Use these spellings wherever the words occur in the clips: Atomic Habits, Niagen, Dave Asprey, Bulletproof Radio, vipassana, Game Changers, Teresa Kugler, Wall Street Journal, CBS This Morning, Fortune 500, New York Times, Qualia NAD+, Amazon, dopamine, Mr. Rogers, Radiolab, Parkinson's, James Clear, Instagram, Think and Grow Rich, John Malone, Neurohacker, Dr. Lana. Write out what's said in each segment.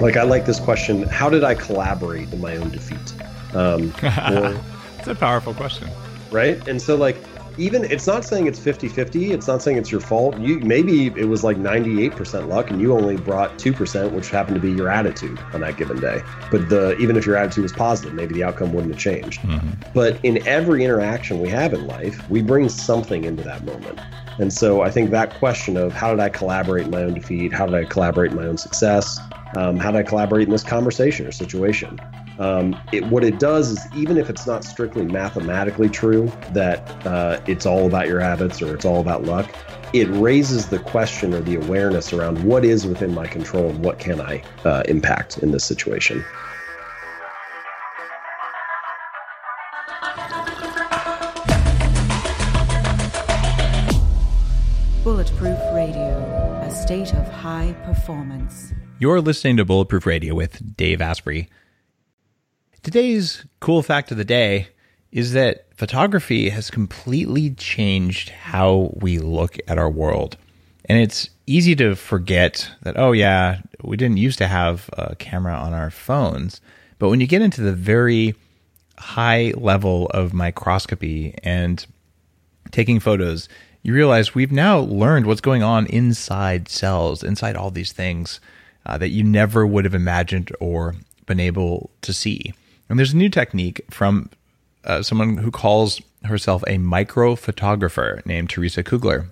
Like, I like this question. How did I collaborate in my own defeat? It's a powerful question. Right? And so, like, even it's not saying it's 50-50. It's not saying it's your fault. Maybe it was like 98% luck and you only brought 2%, which happened to be your attitude on that given day. But even if your attitude was positive, maybe the outcome wouldn't have changed. Mm-hmm. But in every interaction we have in life, we bring something into that moment. And so I think that question of how did I collaborate in my own defeat? How did I collaborate in my own success? How do I collaborate in this conversation or situation? What it does is, even if it's not strictly mathematically true that it's all about your habits or it's all about luck, it raises the question or the awareness around what is within my control and what can I impact in this situation. Bulletproof Radio, a state of high performance. You're listening to Bulletproof Radio with Dave Asprey. Today's cool fact of the day is that photography has completely changed how we look at our world. And it's easy to forget that, oh yeah, we didn't used to have a camera on our phones. But when you get into the very high level of microscopy and taking photos, you realize we've now learned what's going on inside cells, inside all these things that you never would have imagined or been able to see. And there's a new technique from someone who calls herself a microphotographer named Teresa Kugler.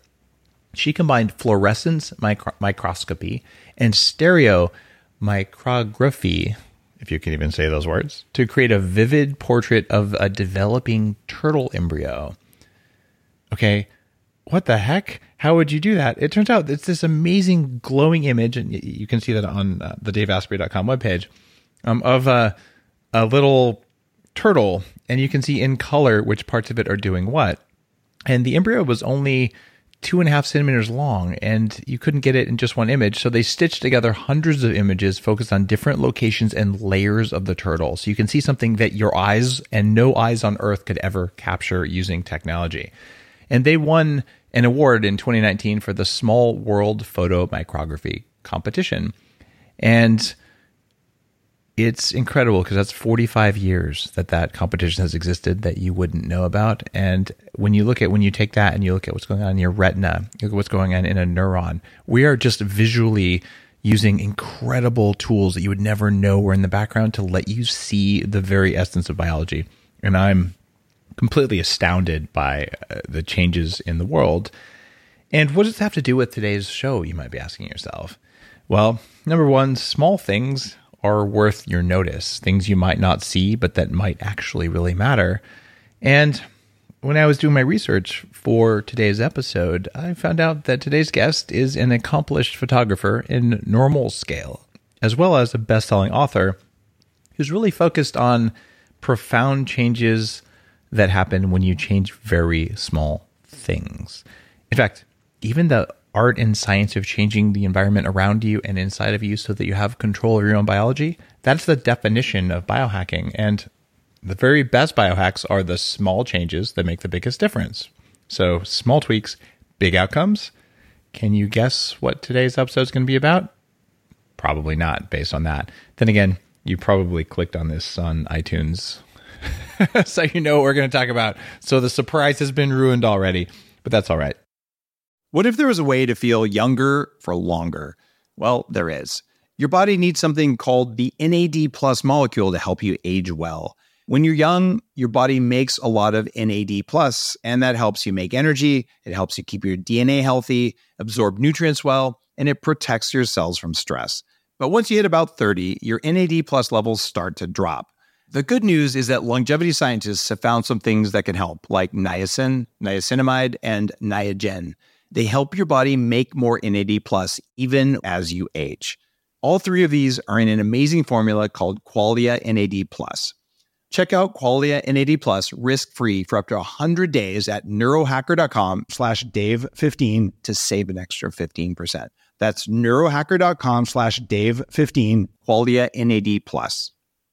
She combined fluorescence microscopy and stereo micrography, if you can even say those words, to create a vivid portrait of a developing turtle embryo. Okay, what the heck? How would you do that? It turns out it's this amazing glowing image, and you can see that on the DaveAsprey.com webpage, of a little turtle, and you can see in color which parts of it are doing what. And the embryo was only 2.5 centimeters long, and you couldn't get it in just one image, so they stitched together hundreds of images focused on different locations and layers of the turtle. So you can see something that your eyes and no eyes on Earth could ever capture using technology. And they won an award in 2019 for the Small World Photomicrography Competition. And it's incredible because that's 45 years that competition has existed that you wouldn't know about. And when you take that and you look at what's going on in your retina, you look at what's going on in a neuron, we are just visually using incredible tools that you would never know were in the background to let you see the very essence of biology. And I'm completely astounded by the changes in the world. And what does it have to do with today's show, you might be asking yourself? Well, number one, small things are worth your notice, things you might not see, but that might actually really matter. And when I was doing my research for today's episode, I found out that today's guest is an accomplished photographer in normal scale, as well as a best-selling author who's really focused on profound changes that happen when you change very small things. In fact, even the art and science of changing the environment around you and inside of you so that you have control of your own biology, that's the definition of biohacking. And the very best biohacks are the small changes that make the biggest difference. So small tweaks, big outcomes. Can you guess what today's episode is going to be about? Probably not based on that. Then again, you probably clicked on this on iTunes. So you know what we're going to talk about. So the surprise has been ruined already, but that's all right. What if there was a way to feel younger for longer? Well, there is. Your body needs something called the NAD+ molecule to help you age well. When you're young, your body makes a lot of NAD+, and that helps you make energy, it helps you keep your DNA healthy, absorb nutrients well, and it protects your cells from stress. But once you hit about 30, your NAD+ levels start to drop. The good news is that longevity scientists have found some things that can help, like niacin, niacinamide, and Niagen. They help your body make more NAD+, even as you age. All three of these are in an amazing formula called Qualia NAD+. Check out Qualia NAD+, risk-free for up to 100 days at neurohacker.com/Dave15 to save an extra 15%. That's neurohacker.com/Dave15, Qualia NAD+.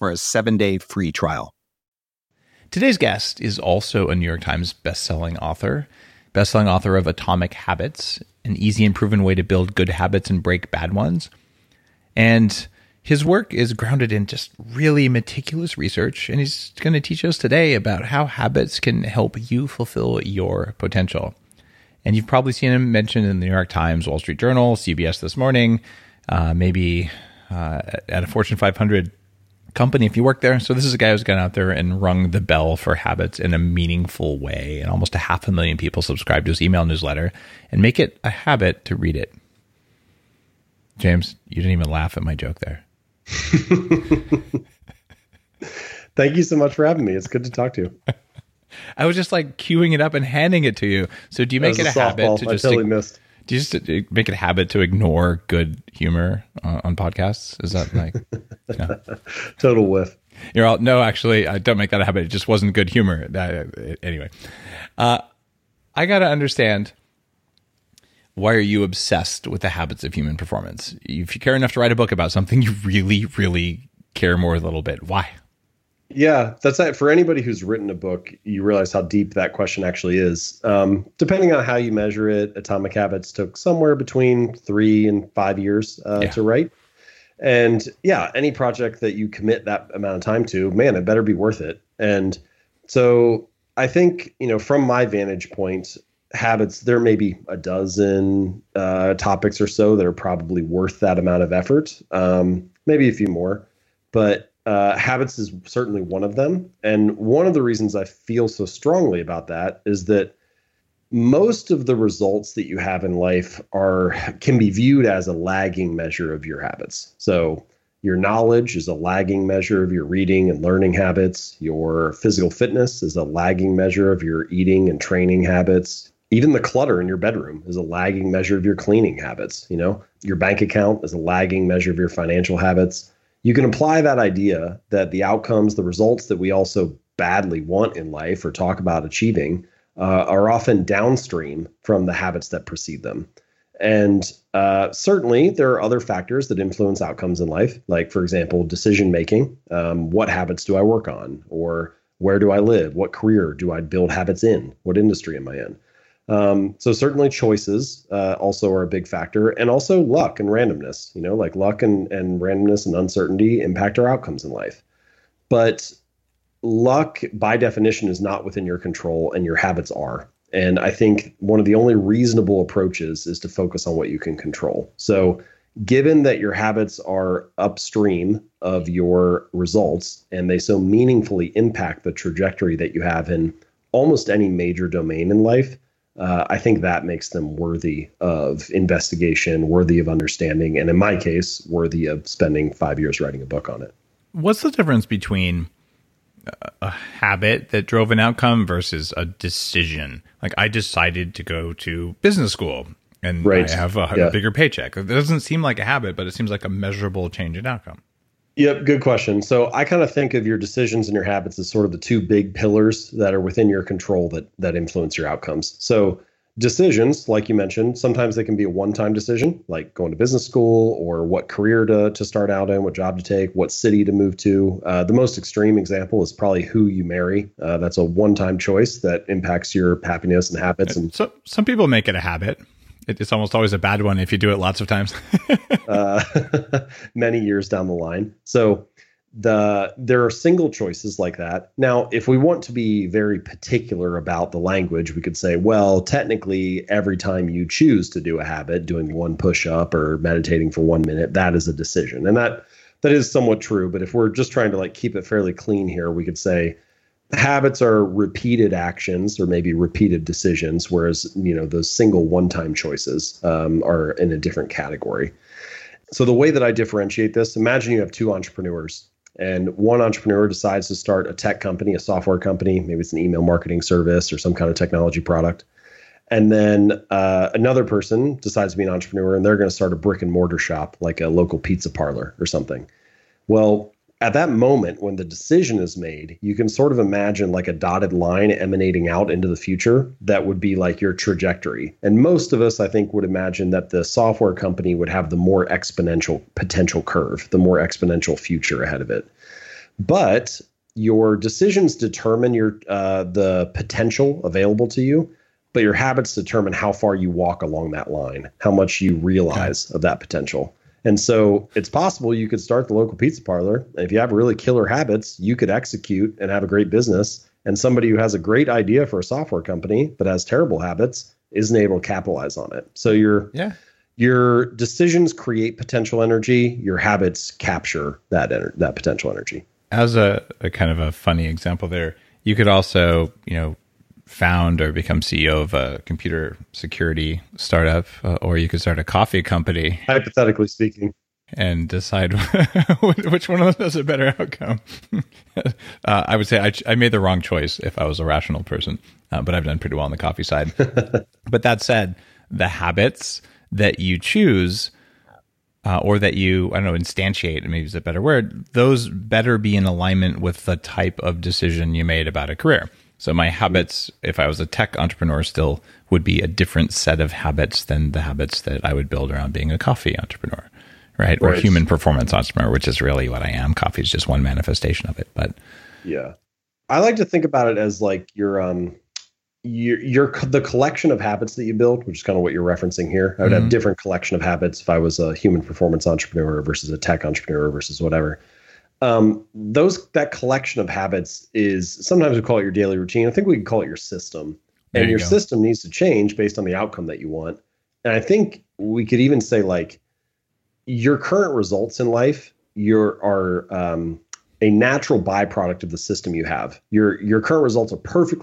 for a 7-day free trial. Today's guest is also a New York Times bestselling author of Atomic Habits, an easy and proven way to build good habits and break bad ones. And his work is grounded in just really meticulous research, and he's going to teach us today about how habits can help you fulfill your potential. And you've probably seen him mentioned in the New York Times, Wall Street Journal, CBS This Morning, maybe at a Fortune 500 company if you work there. So this is a guy who's gone out there and rung the bell for habits in a meaningful way. And almost 500,000 people subscribe to his email newsletter and make it a habit to read it. James, you didn't even laugh at my joke there. Thank you so much for having me. It's good to talk to you. I was just like queuing it up and handing it to you. So do you make it a habit to just... Do you just make it a habit to ignore good humor on podcasts? Is that like... No. Total whiff. You're all, no, actually, I don't make that a habit. It just wasn't good humor. Anyway, I got to understand, why are you obsessed with the habits of human performance? If you care enough to write a book about something, you really, really care more a little bit. Why? Yeah, that's it. For anybody who's written a book, you realize how deep that question actually is. Depending on how you measure it, Atomic Habits took somewhere between 3 and 5 years to write. And yeah, any project that you commit that amount of time to, man, it better be worth it. And so I think, from my vantage point, habits, there may be a dozen topics or so that are probably worth that amount of effort, maybe a few more. But habits is certainly one of them. And one of the reasons I feel so strongly about that is that most of the results that you have in life can be viewed as a lagging measure of your habits. So your knowledge is a lagging measure of your reading and learning habits. Your physical fitness is a lagging measure of your eating and training habits. Even the clutter in your bedroom is a lagging measure of your cleaning habits. Your bank account is a lagging measure of your financial habits. You can apply that idea that the outcomes, the results that we also badly want in life or talk about achieving, are often downstream from the habits that precede them. And certainly there are other factors that influence outcomes in life, like, for example, decision-making. What habits do I work on? Or where do I live? What career do I build habits in? What industry am I in? So certainly choices also are a big factor, and also luck and randomness, like luck and randomness and uncertainty impact our outcomes in life. But luck by definition is not within your control, and your habits are. And I think one of the only reasonable approaches is to focus on what you can control. So given that your habits are upstream of your results and they so meaningfully impact the trajectory that you have in almost any major domain in life, I think that makes them worthy of investigation, worthy of understanding, and in my case, worthy of spending 5 years writing a book on it. What's the difference between a habit that drove an outcome versus a decision? Like, I decided to go to business school and I have a bigger paycheck. It doesn't seem like a habit, but it seems like a measurable change in outcome. Yep. Good question. So I kind of think of your decisions and your habits as sort of the two big pillars that are within your control that influence your outcomes. So decisions, like you mentioned, sometimes they can be a one-time decision, like going to business school or what career to start out in, what job to take, what city to move to. The most extreme example is probably who you marry. That's a one-time choice that impacts your happiness and habits. And so some people make it a habit. It's almost always a bad one if you do it lots of times. Many years down the line. So there are single choices like that. Now, if we want to be very particular about the language, we could say, well, technically, every time you choose to do a habit, doing one push-up or meditating for 1 minute, that is a decision. And that that is somewhat true. But if we're just trying to like keep it fairly clean here, we could say habits are repeated actions or maybe repeated decisions, whereas, you know, those single one-time choices are in a different category. So the way that I differentiate this, imagine you have two entrepreneurs and one entrepreneur decides to start a tech company, a software company, maybe it's an email marketing service or some kind of technology product. And then another person decides to be an entrepreneur and they're going to start a brick and mortar shop, like a local pizza parlor or something. Well, at that moment, when the decision is made, you can sort of imagine like a dotted line emanating out into the future that would be like your trajectory. And most of us, I think, would imagine that the software company would have the more exponential potential curve, the more exponential future ahead of it. But your decisions determine your the potential available to you, but your habits determine how far you walk along that line, how much you realize of that potential. And so it's possible you could start the local pizza parlor. And if you have really killer habits, you could execute and have a great business. And somebody who has a great idea for a software company but has terrible habits isn't able to capitalize on it. So your decisions create potential energy. Your habits capture that potential energy. As a kind of a funny example there, you could also, you know, found or become CEO of a computer security startup, or you could start a coffee company. Hypothetically speaking. And decide which one of those is a better outcome. I would say I made the wrong choice if I was a rational person, but I've done pretty well on the coffee side. But that said, the habits that you choose or that you, I don't know, instantiate, maybe is a better word, those better be in alignment with the type of decision you made about a career. So my habits, if I was a tech entrepreneur still, would be a different set of habits than the habits that I would build around being a coffee entrepreneur, right? Or human performance entrepreneur, which is really what I am. Coffee is just one manifestation of it. But yeah, I like to think about it as like your the collection of habits that you build, which is kind of what you're referencing here. I would have a different collection of habits if I was a human performance entrepreneur versus a tech entrepreneur versus whatever. That collection of habits is, sometimes we call it your daily routine. I think we can call it your system. And your system needs to change based on the outcome that you want. And I think we could even say like your current results in life, are a natural byproduct of the system you have. Your current results are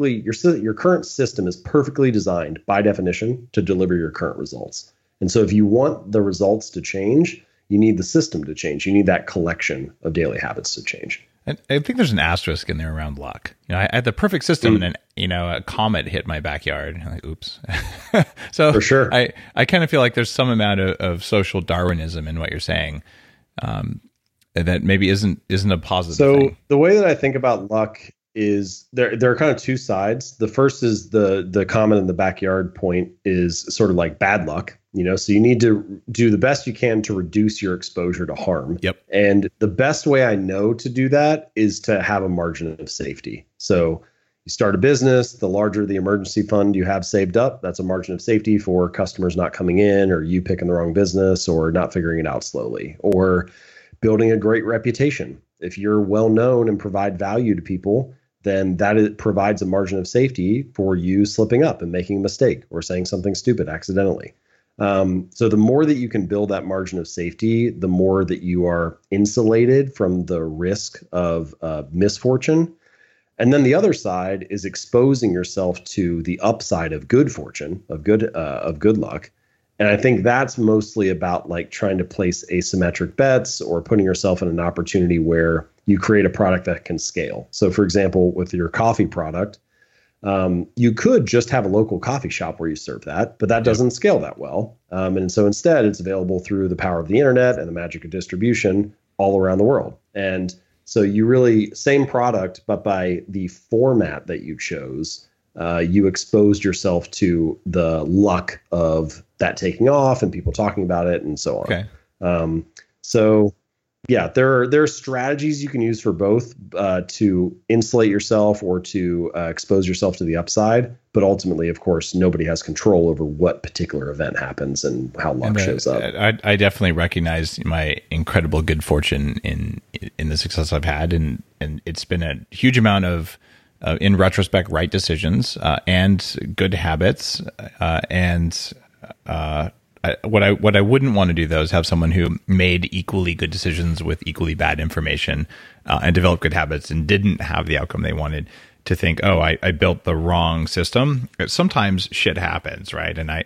your current system is perfectly designed by definition to deliver your current results. And so if you want the results to change, you need the system to change. You need that collection of daily habits to change. And I think there's an asterisk in there around luck. You know, I had the perfect system, and then a comet hit my backyard. And I'm like, oops. So for sure, I kind of feel like there's some amount of social Darwinism in what you're saying, that maybe isn't a positive thing. So the way that I think about luck is there are kind of two sides. The first is the common in the backyard point is sort of like bad luck, so you need to do the best you can to reduce your exposure to harm. Yep. And the best way I know to do that is to have a margin of safety. So you start a business, the larger the emergency fund you have saved up, that's a margin of safety for customers not coming in or you picking the wrong business or not figuring it out slowly or building a great reputation. If you're well known and provide value to people, then that provides a margin of safety for you slipping up and making a mistake or saying something stupid accidentally. So the more that you can build that margin of safety, the more that you are insulated from the risk of misfortune. And then the other side is exposing yourself to the upside of good fortune, of good luck. And I think that's mostly about like trying to place asymmetric bets or putting yourself in an opportunity where you create a product that can scale. So for example, with your coffee product, you could just have a local coffee shop where you serve that, but that doesn't scale that well. And so instead it's available through the power of the internet and the magic of distribution all around the world. And so you really, same product, but by the format that you chose, you exposed yourself to the luck of that taking off and people talking about it and so on. Okay. So yeah, there are strategies you can use for both to insulate yourself or to expose yourself to the upside. But ultimately, of course, nobody has control over what particular event happens and how luck shows up. I definitely recognize my incredible good fortune in the success I've had. And it's been a huge amount of, in retrospect, right decisions and good habits, and What I wouldn't want to do, though, is have someone who made equally good decisions with equally bad information and developed good habits and didn't have the outcome they wanted to think, oh, I built the wrong system. Sometimes shit happens, right? And I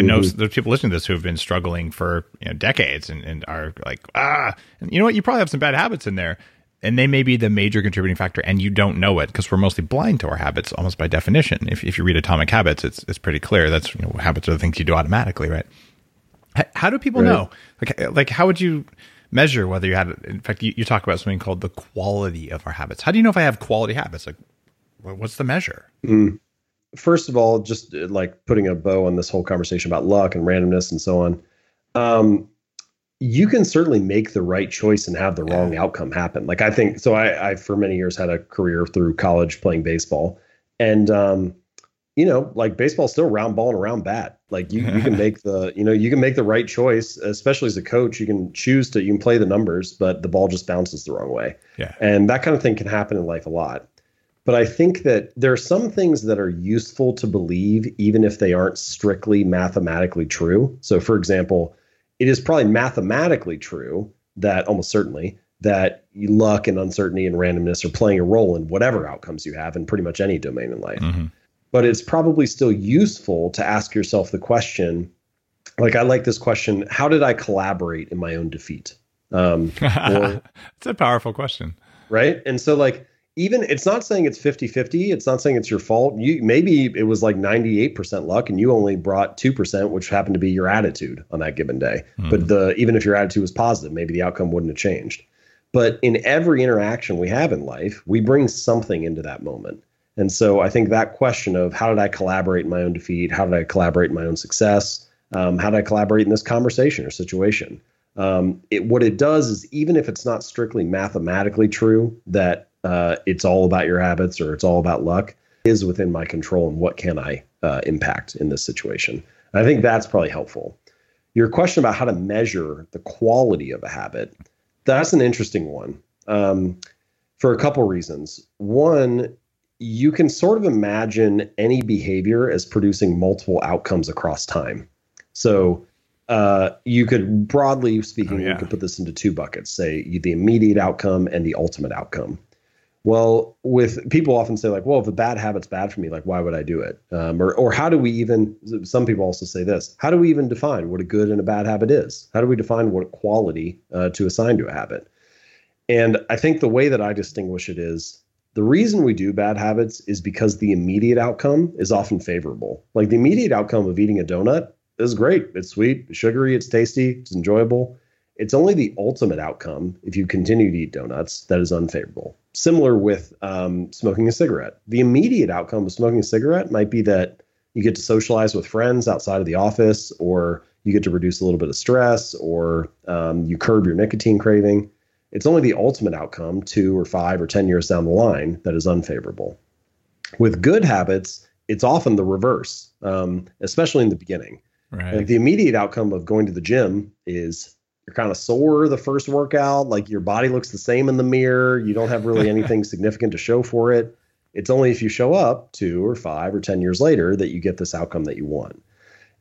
know there's people listening to this who have been struggling for decades and are like, and you know what? You probably have some bad habits in there. And they may be the major contributing factor, and you don't know it because we're mostly blind to our habits almost by definition. If you read Atomic Habits, it's pretty clear. That's habits are the things you do automatically, right? How do people know? Like how would you measure whether you had? In fact, you talk about something called the quality of our habits. How do you know if I have quality habits? Like, what's the measure? First of all, just like putting a bow on this whole conversation about luck and randomness and so on. You can certainly make the right choice and have the wrong outcome happen. Like I think, so I for many years had a career through college playing baseball, and like baseball's still round ball and round bat. Like you can make the, you can make the right choice, especially as a coach. You can choose to, you can play the numbers, but the ball just bounces the wrong way. Yeah. And that kind of thing can happen in life a lot. But I think that there are some things that are useful to believe, even if they aren't strictly mathematically true. So for example, it is probably mathematically true that almost certainly that luck and uncertainty and randomness are playing a role in whatever outcomes you have in pretty much any domain in life. Mm-hmm. But it's probably still useful to ask yourself the question, like I like this question, how did I collaborate in my own defeat? It's a powerful question. Right? And so like, even it's not saying it's 50-50. It's not saying it's your fault. Maybe it was like 98% luck and you only brought 2%, which happened to be your attitude on that given day. Mm. But even if your attitude was positive, maybe the outcome wouldn't have changed. But in every interaction we have in life, we bring something into that moment. And so I think that question of how did I collaborate in my own defeat? How did I collaborate in my own success? How did I collaborate in this conversation or situation? What it does is even if it's not strictly mathematically true that it's all about your habits or it's all about luck, is within my control and what can I impact in this situation. And I think that's probably helpful. Your question about how to measure the quality of a habit, that's an interesting one for a couple reasons. One, you can sort of imagine any behavior as producing multiple outcomes across time. So you could, broadly speaking, you could put this into two buckets, say the immediate outcome and the ultimate outcome. Well, with people often say like, well, if a bad habit's bad for me, like why would I do it? Or how do we even, some people also say this, how do we even define what a good and a bad habit is? How do we define what quality to assign to a habit? And I think the way that I distinguish it is the reason we do bad habits is because the immediate outcome is often favorable. Like the immediate outcome of eating a donut is great. It's sweet, it's sugary, it's tasty, it's enjoyable. It's only the ultimate outcome, if you continue to eat donuts, that is unfavorable. Similar with smoking a cigarette. The immediate outcome of smoking a cigarette might be that you get to socialize with friends outside of the office, or you get to reduce a little bit of stress, or you curb your nicotine craving. It's only the ultimate outcome 2 or 5 or 10 years down the line that is unfavorable. With good habits, it's often the reverse, especially in the beginning. Right. Like the immediate outcome of going to the gym is you're kind of sore the first workout, like your body looks the same in the mirror. You don't have really anything significant to show for it. It's only if you show up 2 or 5 or 10 years later that you get this outcome that you want.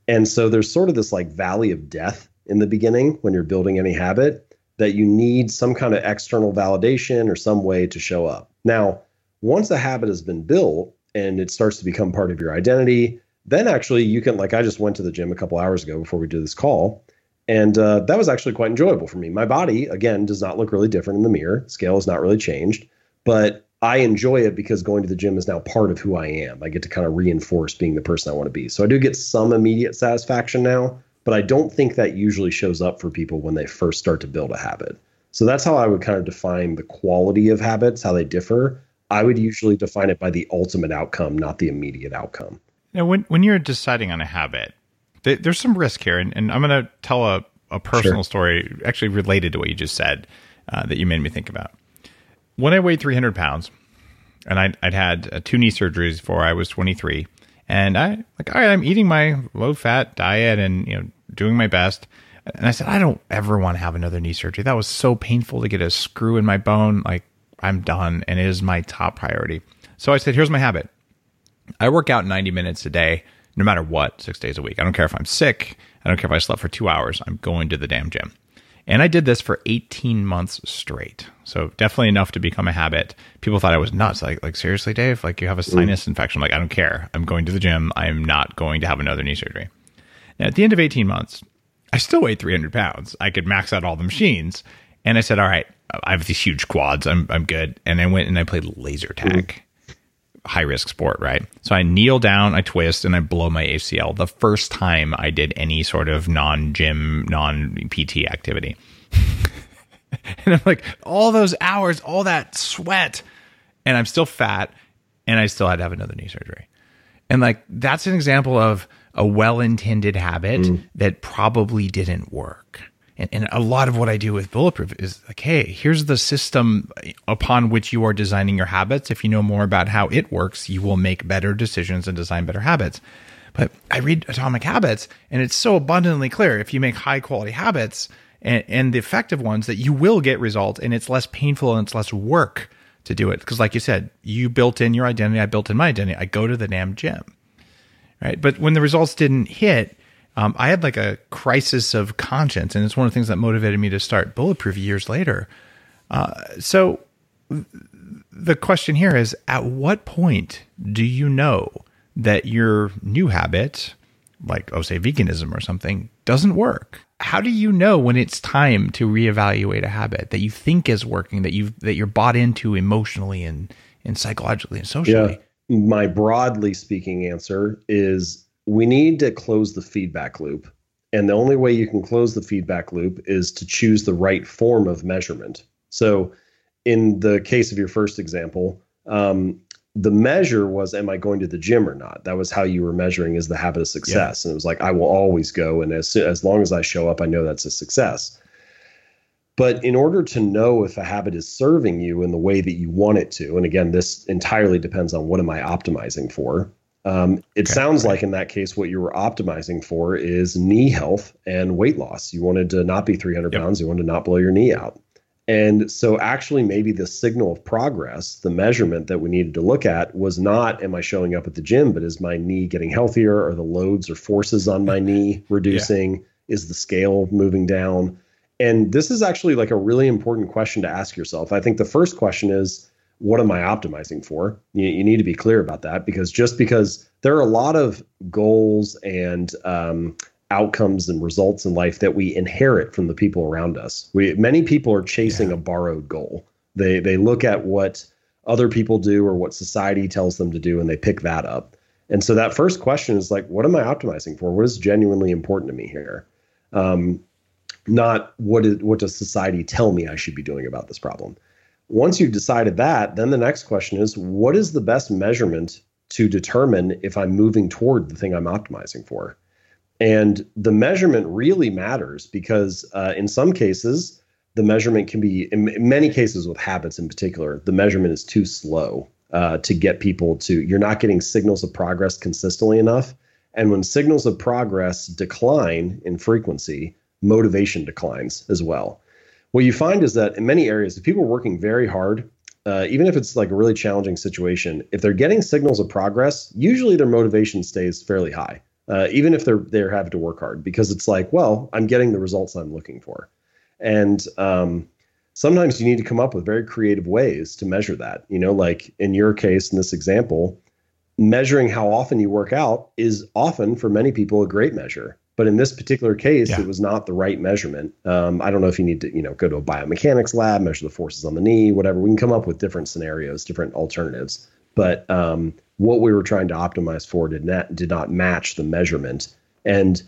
And so there's sort of this like valley of death in the beginning when you're building any habit that you need some kind of external validation or some way to show up. Now, once a habit has been built and it starts to become part of your identity, then actually you can, like I just went to the gym a couple hours ago before we did this call. And that was actually quite enjoyable for me. My body, again, does not look really different in the mirror. Scale has not really changed, but I enjoy it because going to the gym is now part of who I am. I get to kind of reinforce being the person I want to be. So I do get some immediate satisfaction now, but I don't think that usually shows up for people when they first start to build a habit. So that's how I would kind of define the quality of habits, how they differ. I would usually define it by the ultimate outcome, not the immediate outcome. Now, when you're deciding on a habit, there's some risk here, and I'm going to tell a personal story actually related to what you just said that you made me think about. When I weighed 300 pounds, and I'd had 2 knee surgeries before I was 23, and I like, all right, I'm eating my low-fat diet and doing my best, and I said, I don't ever want to have another knee surgery. That was so painful to get a screw in my bone. Like, I'm done, and it is my top priority. So I said, here's my habit. I work out 90 minutes a day, no matter what, 6 days a week. I don't care if I'm sick. I don't care if I slept for 2 hours. I'm going to the damn gym. And I did this for 18 months straight. So definitely enough to become a habit. People thought I was nuts. Like seriously, Dave? Like, you have a sinus infection. I'm like, I don't care. I'm going to the gym. I'm not going to have another knee surgery. Now, at the end of 18 months, I still weighed 300 pounds. I could max out all the machines. And I said, all right, I have these huge quads. I'm good. And I went and I played laser tag. High risk sport, right? So I kneel down, I twist, and I blow my ACL the first time I did any sort of non-gym, non-PT activity. And I'm like, all those hours, all that sweat, and I'm still fat, and I still had to have another knee surgery. And like, that's an example of a well-intended habit that probably didn't work. And a lot of what I do with Bulletproof is like, hey, here's the system upon which you are designing your habits. If you know more about how it works, you will make better decisions and design better habits. But I read Atomic Habits, and it's so abundantly clear if you make high quality habits and the effective ones that you will get results, and it's less painful and it's less work to do it. Because like you said, you built in your identity, I built in my identity, I go to the damn gym, right? But when the results didn't hit, I had like a crisis of conscience, and it's one of the things that motivated me to start Bulletproof years later. So the question here is, at what point do you know that your new habit, like, oh, say veganism or something, doesn't work? How do you know when it's time to reevaluate a habit that you think is working, that you're bought into emotionally and psychologically and socially? Yeah. My broadly speaking answer is, we need to close the feedback loop. And the only way you can close the feedback loop is to choose the right form of measurement. So in the case of your first example, the measure was, am I going to the gym or not? That was how you were measuring, is the habit of success. Yeah. And it was like, I will always go. And as long as I show up, I know that's a success. But in order to know if a habit is serving you in the way that you want it to, and again, this entirely depends on what am I optimizing for. It sounds like in that case, what you were optimizing for is knee health and weight loss. You wanted to not be 300 pounds. You wanted to not blow your knee out. And so actually maybe the signal of progress, the measurement that we needed to look at was not, am I showing up at the gym, but is my knee getting healthier? Are the loads or forces on my knee reducing? Yeah. Is the scale moving down? And this is actually like a really important question to ask yourself. I think the first question is, what am I optimizing for? You need to be clear about that, because just because there are a lot of goals and outcomes and results in life that we inherit from the people around us. Many people are chasing a borrowed goal. They look at what other people do or what society tells them to do, and they pick that up. And so that first question is like, what am I optimizing for? What is genuinely important to me here? Not what does society tell me I should be doing about this problem? Once you've decided that, then the next question is, what is the best measurement to determine if I'm moving toward the thing I'm optimizing for? And the measurement really matters, because in some cases, the measurement can be, in many cases with habits in particular, the measurement is too slow to get people to, you're not getting signals of progress consistently enough. And when signals of progress decline in frequency, motivation declines as well. What you find is that in many areas, if people are working very hard, even if it's like a really challenging situation, if they're getting signals of progress, usually their motivation stays fairly high, even if they're having to work hard, because it's like, well, I'm getting the results I'm looking for. And sometimes you need to come up with very creative ways to measure that. You know, like in your case, in this example, measuring how often you work out is often for many people a great measure. But in this particular case, it was not the right measurement. I don't know if you need to, go to a biomechanics lab, measure the forces on the knee, whatever. We can come up with different scenarios, different alternatives. But what we were trying to optimize for did not match the measurement. And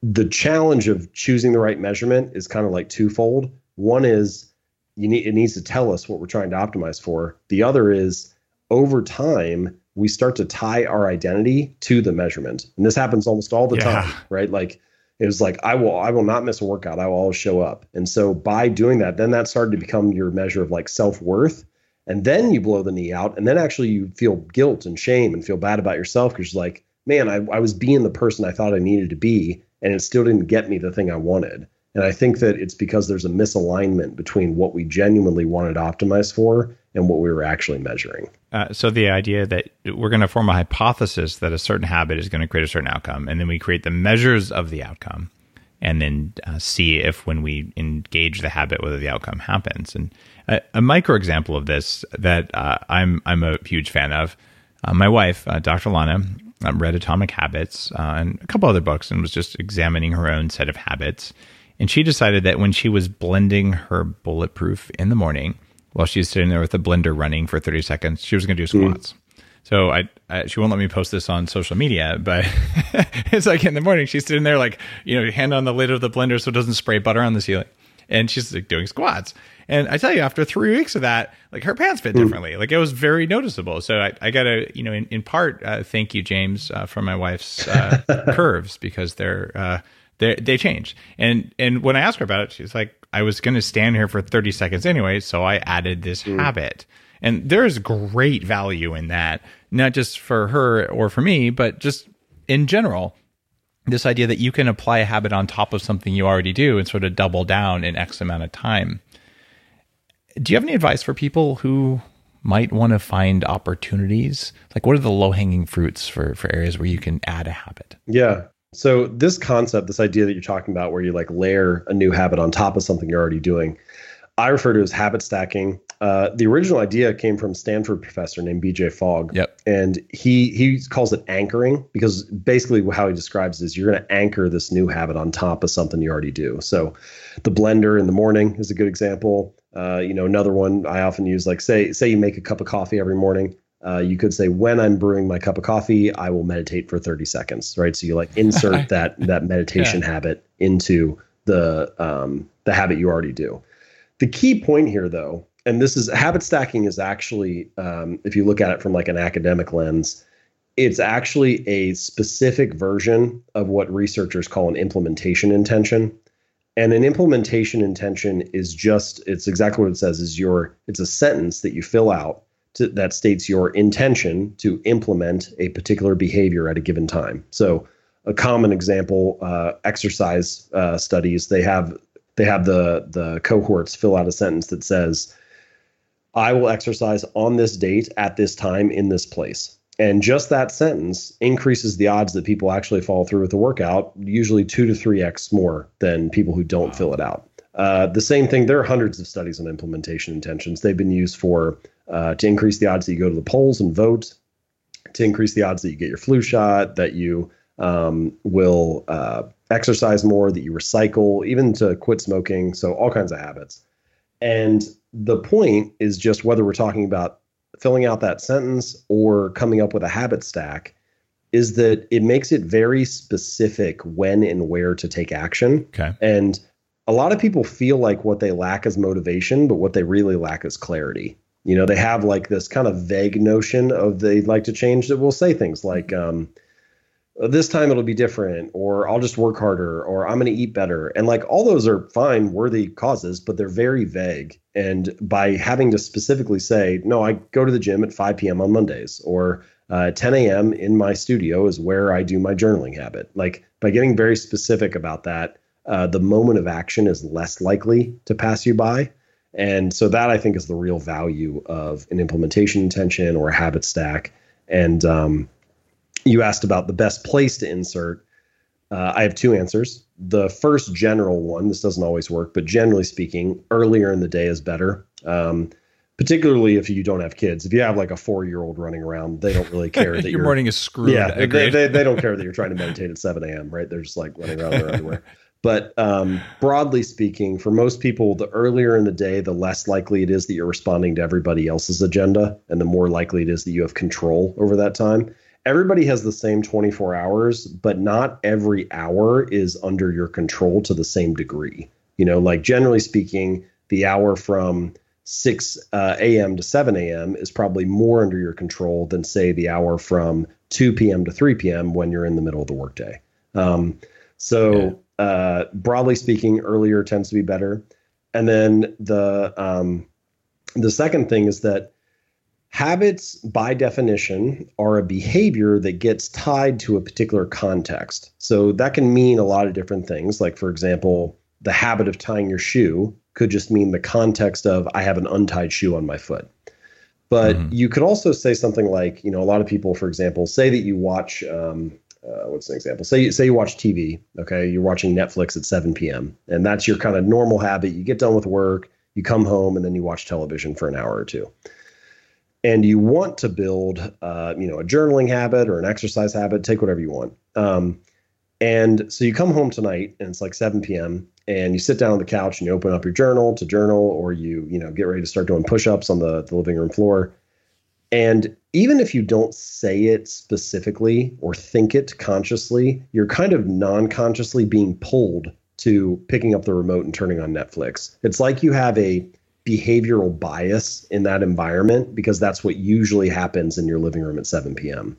the challenge of choosing the right measurement is kind of like twofold. One is it needs to tell us what we're trying to optimize for. The other is, over time, we start to tie our identity to the measurement. And this happens almost all the time, right? Like, it was like, I will not miss a workout. I will always show up. And so by doing that, then that started to become your measure of like self-worth. And then you blow the knee out. And then actually you feel guilt and shame and feel bad about yourself, because you're like, man, I was being the person I thought I needed to be, and it still didn't get me the thing I wanted. And I think that it's because there's a misalignment between what we genuinely wanted to optimize for and what we were actually measuring. So the idea that we're going to form a hypothesis that a certain habit is going to create a certain outcome, and then we create the measures of the outcome, and then see if when we engage the habit, whether the outcome happens. And a micro example of this that I'm a huge fan of, my wife, Dr. Lana, read Atomic Habits and a couple other books and was just examining her own set of habits. And she decided that when she was blending her Bulletproof in the morning, while she was sitting there with the blender running for 30 seconds, she was going to do squats. So she won't let me post this on social media, but it's like in the morning, she's sitting there like, hand on the lid of the blender so it doesn't spray butter on the ceiling. And she's like doing squats. And I tell you, after 3 weeks of that, like her pants fit differently. Like it was very noticeable. So I got to, in part, thank you, James, for my wife's curves, because they change. And when I asked her about it, she's like, I was going to stand here for 30 seconds anyway, so I added this habit. And there's great value in that, not just for her or for me, but just in general, this idea that you can apply a habit on top of something you already do and sort of double down in X amount of time. Do you have any advice for people who might want to find opportunities? Like, what are the low-hanging fruits for areas where you can add a habit? Yeah. So this concept, this idea that you're talking about where you like layer a new habit on top of something you're already doing, I refer to as habit stacking. The original idea came from a Stanford professor named B.J. Fogg. Yep. And he calls it anchoring, because basically how he describes it is you're going to anchor this new habit on top of something you already do. So the blender in the morning is a good example. Another one I often use, like say you make a cup of coffee every morning. You could say, when I'm brewing my cup of coffee, I will meditate for 30 seconds, right? So you like insert that meditation habit into the habit you already do. The key point here, though, and this is habit stacking is actually, if you look at it from like an academic lens, it's actually a specific version of what researchers call an implementation intention. And an implementation intention is just, it's exactly what it says, it's a sentence that you fill out that states your intention to implement a particular behavior at a given time. So a common example, exercise studies, they have the cohorts fill out a sentence that says, I will exercise on this date at this time in this place. And just that sentence increases the odds that people actually follow through with the workout, usually 2 to 3x more than people who don't fill it out. The same thing, there are hundreds of studies on implementation intentions. They've been used for to increase the odds that you go to the polls and vote, to increase the odds that you get your flu shot, that you will exercise more, that you recycle, even to quit smoking. So all kinds of habits. And the point is just whether we're talking about filling out that sentence or coming up with a habit stack, is that it makes it very specific when and where to take action. Okay. And a lot of people feel like what they lack is motivation, but what they really lack is clarity. They have like this kind of vague notion of they'd like to change, that will say things like, this time it'll be different, or I'll just work harder, or I'm going to eat better. And like all those are fine, worthy causes, but they're very vague. And by having to specifically say, no, I go to the gym at 5 p.m. on Mondays, or 10 a.m. in my studio is where I do my journaling habit. Like by getting very specific about that, the moment of action is less likely to pass you by. And so that, I think, is the real value of an implementation intention or a habit stack. And you asked about the best place to insert. I have two answers. The first general one, this doesn't always work, but generally speaking, earlier in the day is better, particularly if you don't have kids. If you have like a 4-year-old running around, they don't really care that your morning is screwed. Yeah, they don't care that you're trying to meditate at 7 a.m., right? They're just like running around their underwear. But broadly speaking, for most people, the earlier in the day, the less likely it is that you're responding to everybody else's agenda, and the more likely it is that you have control over that time. Everybody has the same 24 hours, but not every hour is under your control to the same degree. Like generally speaking, the hour from 6 a.m. to 7 a.m. is probably more under your control than, say, the hour from 2 p.m. to 3 p.m. when you're in the middle of the workday. Broadly speaking, earlier tends to be better. And then the second thing is that habits, by definition, are a behavior that gets tied to a particular context. So that can mean a lot of different things. Like, for example, the habit of tying your shoe could just mean the context of I have an untied shoe on my foot. But you could also say something like, you know, a lot of people, for example, say that you watch, what's an example? Say you watch TV, okay? You're watching Netflix at 7 p.m. and that's your kind of normal habit. You get done with work, you come home, and then you watch television for an hour or two. And you want to build, a journaling habit or an exercise habit, take whatever you want. And so you come home tonight and it's like 7 p.m. and you sit down on the couch and you open up your journal to journal, or you get ready to start doing push-ups on the living room floor. And even if you don't say it specifically or think it consciously, you're kind of non-consciously being pulled to picking up the remote and turning on Netflix. It's like you have a behavioral bias in that environment because that's what usually happens in your living room at 7 p.m.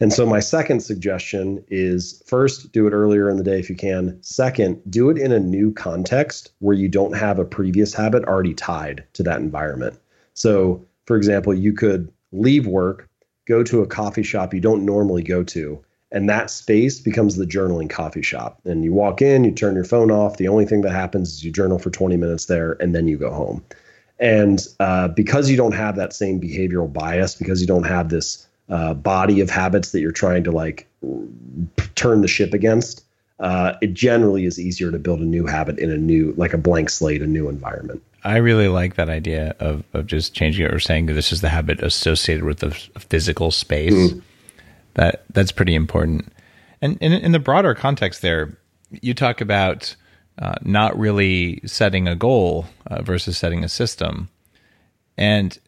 And so my second suggestion is, first, do it earlier in the day if you can. Second, do it in a new context where you don't have a previous habit already tied to that environment. So, for example, you could leave work, go to a coffee shop you don't normally go to, and that space becomes the journaling coffee shop. And you walk in, you turn your phone off. The only thing that happens is you journal for 20 minutes there, and then you go home. And because you don't have that same behavioral bias, because you don't have this body of habits that you're trying to turn the ship against, it generally is easier to build a new habit in a new, like a blank slate, a new environment. I really like that idea of just changing it or saying that this is the habit associated with the physical space. Mm-hmm. That's pretty important. And in the broader context there, you talk about not really setting a goal versus setting a system. And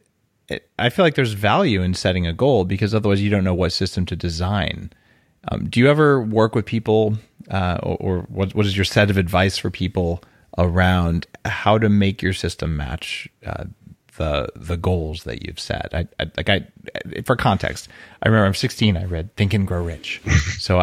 I feel like there's value in setting a goal because otherwise you don't know what system to design. Do you ever work with people or what is your set of advice for people around how to make your system match the goals that you've set? For context, I remember I'm 16, I read Think and Grow Rich. So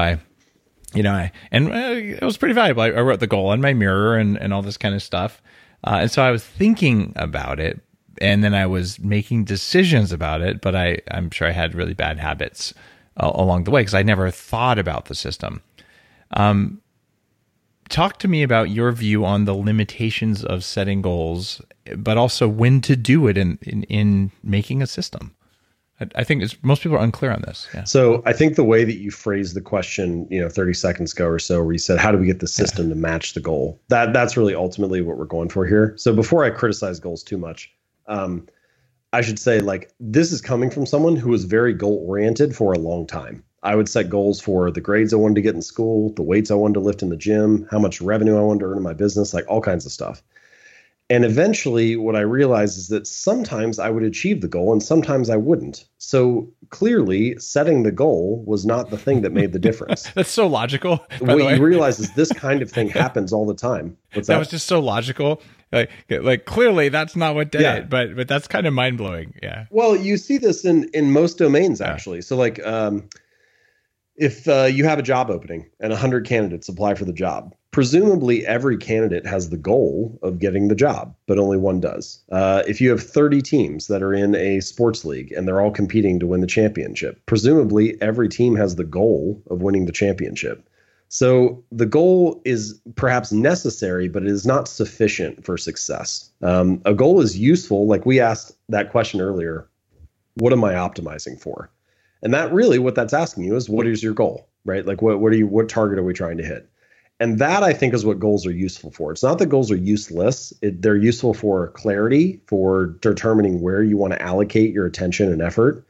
it was pretty valuable. I wrote the goal on my mirror and all this kind of stuff. And so I was thinking about it, and then I was making decisions about it, but I'm sure I had really bad habits along the way because I never thought about the system. Talk to me about your view on the limitations of setting goals, but also when to do it in making a system. I think most people are unclear on this. Yeah. So I think the way that you phrased the question, 30 seconds ago or so, where you said, how do we get the system to match the goal? That's really ultimately what we're going for here. So before I criticize goals too much, I should say, this is coming from someone who was very goal-oriented for a long time. I would set goals for the grades I wanted to get in school, the weights I wanted to lift in the gym, how much revenue I wanted to earn in my business, all kinds of stuff. And eventually what I realized is that sometimes I would achieve the goal and sometimes I wouldn't. So clearly setting the goal was not the thing that made the difference. That's so logical. What you realize is this kind of thing happens all the time. That was just so logical. Like clearly that's not what did it, but that's kind of mind blowing. Yeah. Well, you see this in most domains actually. So if you have a job opening and 100 candidates apply for the job, presumably every candidate has the goal of getting the job, but only one does. If you have 30 teams that are in a sports league and they're all competing to win the championship, presumably every team has the goal of winning the championship. So the goal is perhaps necessary, but it is not sufficient for success. A goal is useful. Like we asked that question earlier, what am I optimizing for? And that really, what that's asking you is, what is your goal, right? What target are we trying to hit? And that, I think, is what goals are useful for. It's not that goals are useless. They're useful for clarity, for determining where you want to allocate your attention and effort.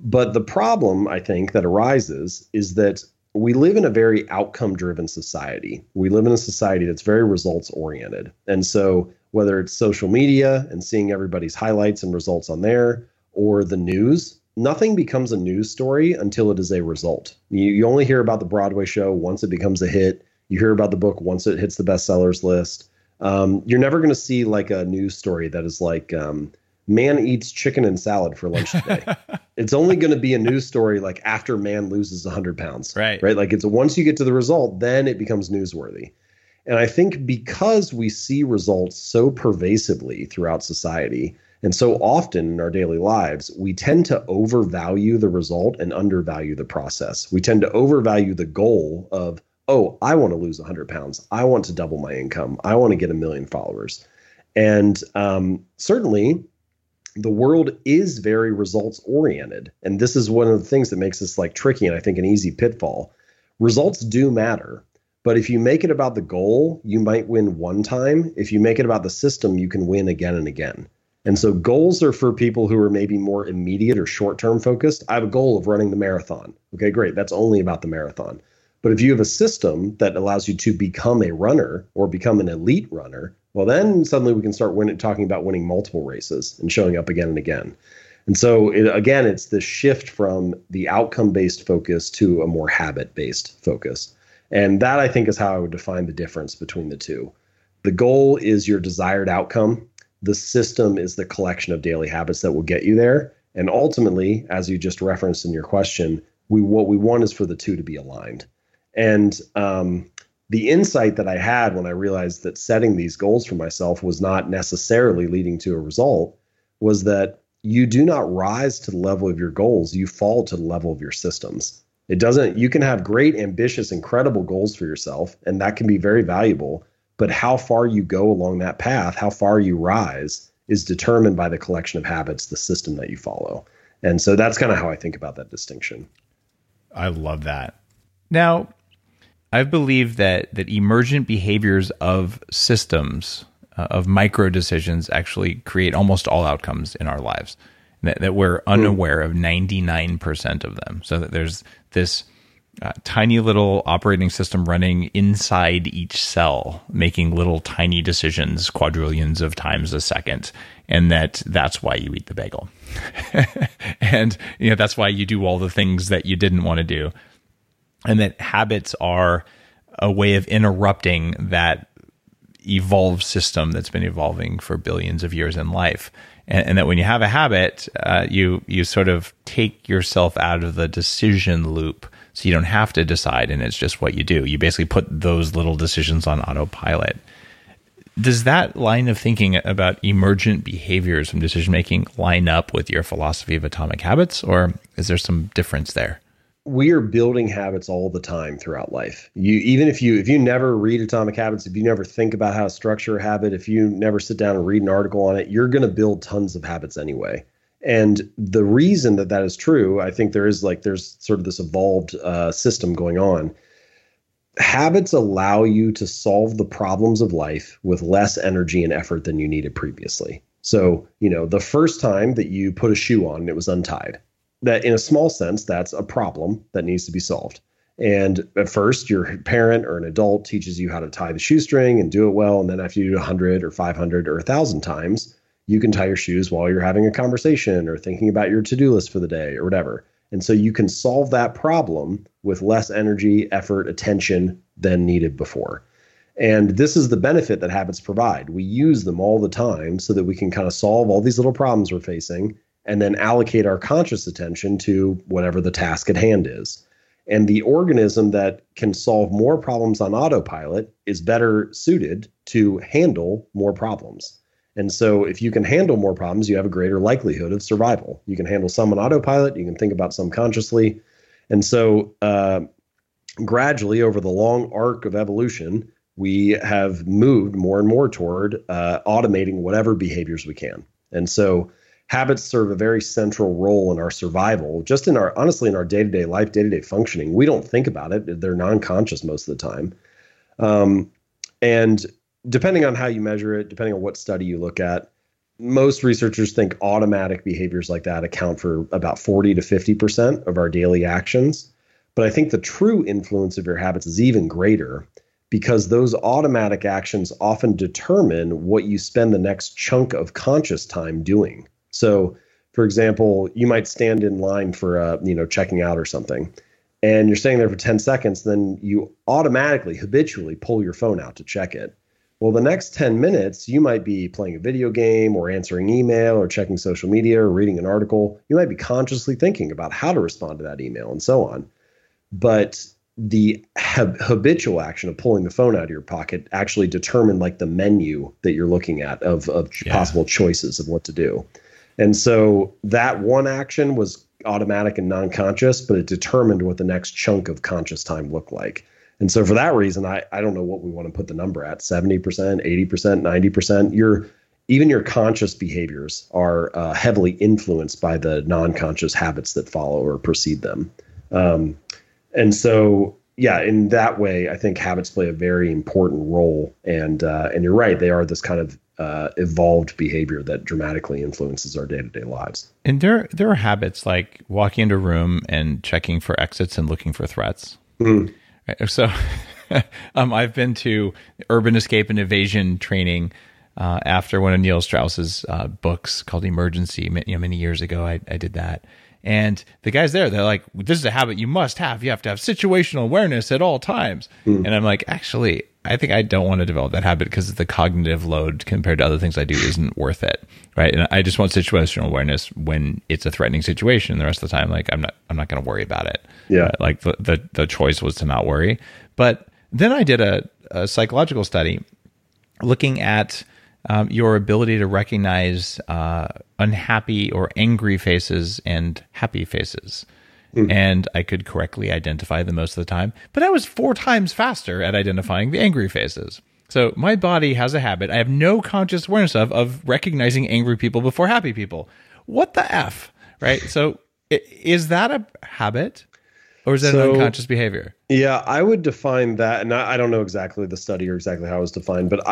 But the problem, I think, that arises is that we live in a very outcome-driven society. We live in a society that's very results-oriented. And so whether it's social media and seeing everybody's highlights and results on there, or the news, nothing becomes a news story until it is a result. You only hear about the Broadway show once it becomes a hit. You hear about the book once it hits the bestsellers list. You're never going to see a news story that is man eats chicken and salad for lunch today. It's only going to be a news story after man loses 100 pounds. Right. It's once you get to the result, then it becomes newsworthy. And I think because we see results so pervasively throughout society, and so often in our daily lives, we tend to overvalue the result and undervalue the process. We tend to overvalue the goal of oh, I want to lose 100 pounds. I want to double my income. I want to get 1 million followers. And certainly the world is very results oriented. And this is one of the things that makes this like tricky and I think an easy pitfall. Results do matter. But if you make it about the goal, you might win one time. If you make it about the system, you can win again and again. And so goals are for people who are maybe more immediate or short-term focused. I have a goal of running the marathon. Okay, great. That's only about the marathon. But if you have a system that allows you to become a runner or become an elite runner, well, then suddenly we can start talking about winning multiple races and showing up again and again. And so, it's the shift from the outcome-based focus to a more habit-based focus. And that, I think, is how I would define the difference between the two. The goal is your desired outcome. The system is the collection of daily habits that will get you there. And ultimately, as you just referenced in your question, what we want is for the two to be aligned. And the insight that I had when I realized that setting these goals for myself was not necessarily leading to a result was that you do not rise to the level of your goals. You fall to the level of your systems. You can have great, ambitious, incredible goals for yourself, and that can be very valuable. But how far you go along that path, how far you rise, is determined by the collection of habits, the system that you follow. And so that's kind of how I think about that distinction. I love that. Now, I believe that emergent behaviors of systems, of micro decisions, actually create almost all outcomes in our lives. That we're unaware of 99% of them. So that there's this tiny little operating system running inside each cell, making little tiny decisions quadrillions of times a second. And that's why you eat the bagel. And that's why you do all the things that you didn't want to do. And that habits are a way of interrupting that evolved system that's been evolving for billions of years in life. And that when you have a habit, you sort of take yourself out of the decision loop, so you don't have to decide, and it's just what you do. You basically put those little decisions on autopilot. Does that line of thinking about emergent behaviors from decision-making line up with your philosophy of Atomic Habits, or is there some difference there? We are building habits all the time throughout life. Even if you never read Atomic Habits, if you never think about how to structure a habit, if you never sit down and read an article on it, you're going to build tons of habits anyway. And the reason that is true, I think there's sort of this evolved system going on. Habits allow you to solve the problems of life with less energy and effort than you needed previously. So, the first time that you put a shoe on and it was untied, that in a small sense, that's a problem that needs to be solved. And at first, your parent or an adult teaches you how to tie the shoestring and do it well. And then after you do 100 or 500 or 1,000 times, you can tie your shoes while you're having a conversation or thinking about your to-do list for the day or whatever. And so you can solve that problem with less energy, effort, attention than needed before. And this is the benefit that habits provide. We use them all the time so that we can kind of solve all these little problems we're facing and then allocate our conscious attention to whatever the task at hand is. And the organism that can solve more problems on autopilot is better suited to handle more problems. And so if you can handle more problems, you have a greater likelihood of survival. You can handle some on autopilot, you can think about some consciously. And so gradually over the long arc of evolution, we have moved more and more toward automating whatever behaviors we can. And so habits serve a very central role in our survival, just honestly, in our day-to-day life, day-to-day functioning. We don't think about it. They're non-conscious most of the time. And depending on how you measure it, depending on what study you look at, most researchers think automatic behaviors like that account for about 40 to 50% of our daily actions. But I think the true influence of your habits is even greater, because those automatic actions often determine what you spend the next chunk of conscious time doing. So, for example, you might stand in line for, checking out or something, and you're standing there for 10 seconds, then you automatically, habitually pull your phone out to check it. Well, the next 10 minutes, you might be playing a video game or answering email or checking social media or reading an article. You might be consciously thinking about how to respond to that email and so on. But the habitual action of pulling the phone out of your pocket actually determined the menu that you're looking at of possible choices of what to do. And so that one action was automatic and non-conscious, but it determined what the next chunk of conscious time looked like. And so for that reason, I don't know what we want to put the number at, 70%, 80%, 90%. Even your conscious behaviors are heavily influenced by the non-conscious habits that follow or precede them. And so, yeah, in that way, I think habits play a very important role. And you're right, they are this kind of evolved behavior that dramatically influences our day-to-day lives. And there are habits like walking into a room and checking for exits and looking for threats. Mm-hmm. Right, so I've been to urban escape and evasion training after one of Neil Strauss's books called Emergency, many years ago. I did that. And the guys there, they're like, this is a habit you must have. You have to have situational awareness at all times. Mm. And I'm like, actually, I think I don't want to develop that habit because the cognitive load compared to other things I do isn't worth it, right? And I just want situational awareness when it's a threatening situation. The rest of the time, like, I'm not going to worry about it. Yeah. Like the choice was to not worry. But then I did a psychological study looking at your ability to recognize unhappy or angry faces and happy faces. Mm. And I could correctly identify them most of the time, but I was 4 times faster at identifying the angry faces. So my body has a habit I have no conscious awareness of recognizing angry people before happy people. What the F, right? So is that a habit? Or is that an unconscious behavior? Yeah, I would define that, and I don't know exactly the study or exactly how it was defined, but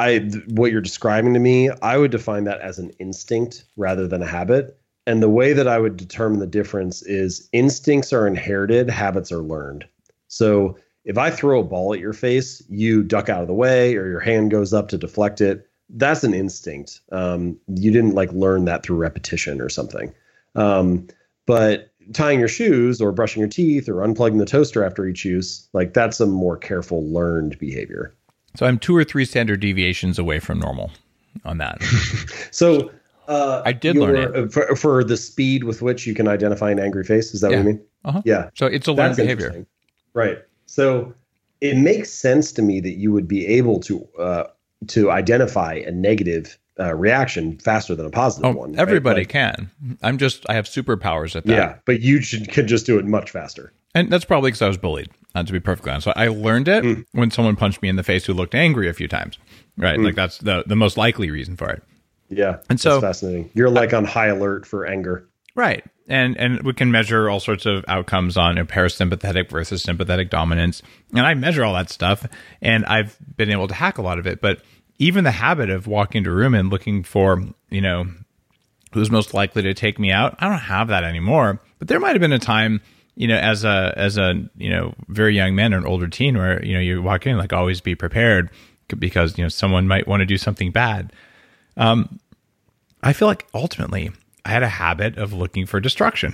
what you're describing to me, I would define that as an instinct rather than a habit. And the way that I would determine the difference is instincts are inherited, habits are learned. So if I throw a ball at your face, you duck out of the way or your hand goes up to deflect it, that's an instinct. You didn't learn that through repetition or something. But tying your shoes or brushing your teeth or unplugging the toaster after each use, that's a more careful learned behavior. So I'm 2 or 3 standard deviations away from normal on that. So I did learn it. For the speed with which you can identify an angry face. Is that what you mean? Uh-huh. Yeah. So it's a learned behavior. Right. So it makes sense to me that you would be able to identify a negative reaction faster than a positive one. Everybody can. I have superpowers at that. Yeah, but you can just do it much faster. And that's probably because I was bullied, to be perfectly honest. So I learned it when someone punched me in the face who looked angry a few times, right? Mm. Like that's the most likely reason for it. Yeah, and so that's fascinating. You're on high alert for anger. Right, and we can measure all sorts of outcomes on parasympathetic versus sympathetic dominance. And I measure all that stuff, and I've been able to hack a lot of it, but even the habit of walking into a room and looking for, who's most likely to take me out, I don't have that anymore. But there might have been a time, as a very young man or an older teen where, you walk in, always be prepared because, someone might want to do something bad. I feel like ultimately I had a habit of looking for destruction,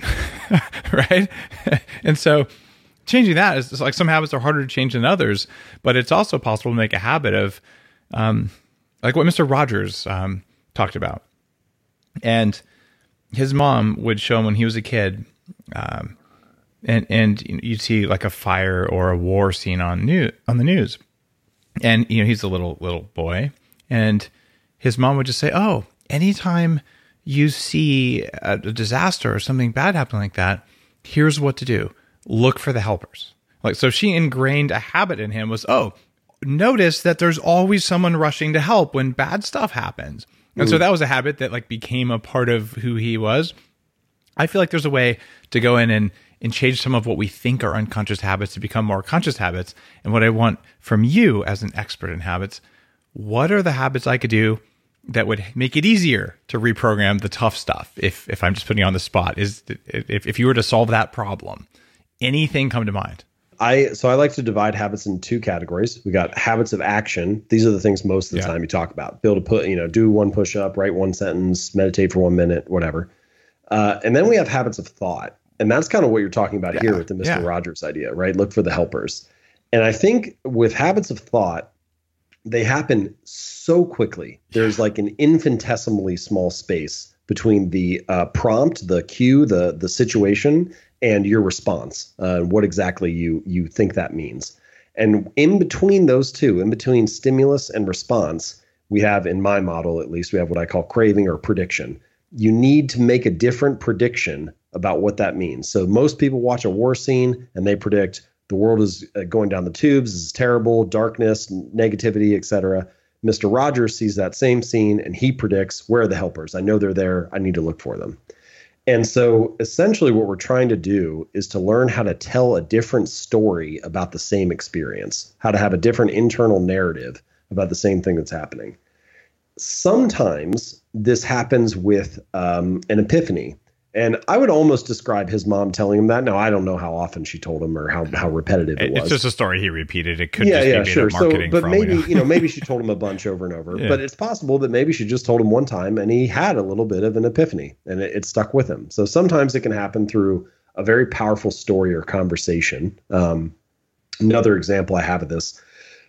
right? And so changing that is some habits are harder to change than others, but it's also possible to make a habit of, what Mr. Rogers talked about. And his mom would show him when he was a kid, and you'd see a fire or a war scene on the news. And he's a little boy, and his mom would just say, "Oh, anytime you see a disaster or something bad happen like that, here's what to do: look for the helpers." So she ingrained a habit in him was, "Oh, notice that there's always someone rushing to help when bad stuff happens." And so that was a habit that became a part of who he was. I feel like there's a way to go in and change some of what we think are unconscious habits to become more conscious habits. And what I want from you as an expert in habits, what are the habits I could do that would make it easier to reprogram the tough stuff? If I'm just putting you on the spot, if you were to solve that problem, anything come to mind? I like to divide habits in 2 categories. We got habits of action. These are the things most of the time you talk about. Build a do 1 push-up, write 1 sentence, meditate for 1 minute, whatever. And then we have habits of thought. And that's kind of what you're talking about here with the Mr. Rogers idea, right? Look for the helpers. And I think with habits of thought, they happen so quickly. There's an infinitesimally small space between the prompt, the cue, the situation, and your response, what exactly you think that means. And in between those two, in between stimulus and response, we have, in my model at least, we have what I call craving or prediction. You need to make a different prediction about what that means. So most people watch a war scene and they predict The world is going down the tubes. This is terrible, darkness, negativity, etc. Mr. Rogers sees that same scene and he predicts, where are the helpers? I know they're there. I need to look for them. And so essentially what we're trying to do is to learn how to tell a different story about the same experience, how to have a different internal narrative about the same thing that's happening. Sometimes this happens with an epiphany. And I would almost describe his mom telling him that. Now, I don't know how often she told him or how repetitive it was. It's just a story he repeated. It could just be a marketing problem. But maybe, maybe she told him a bunch over and over. Yeah. But it's possible that maybe she just told him one time and he had a little bit of an epiphany and it stuck with him. So sometimes it can happen through a very powerful story or conversation. Another example I have of this,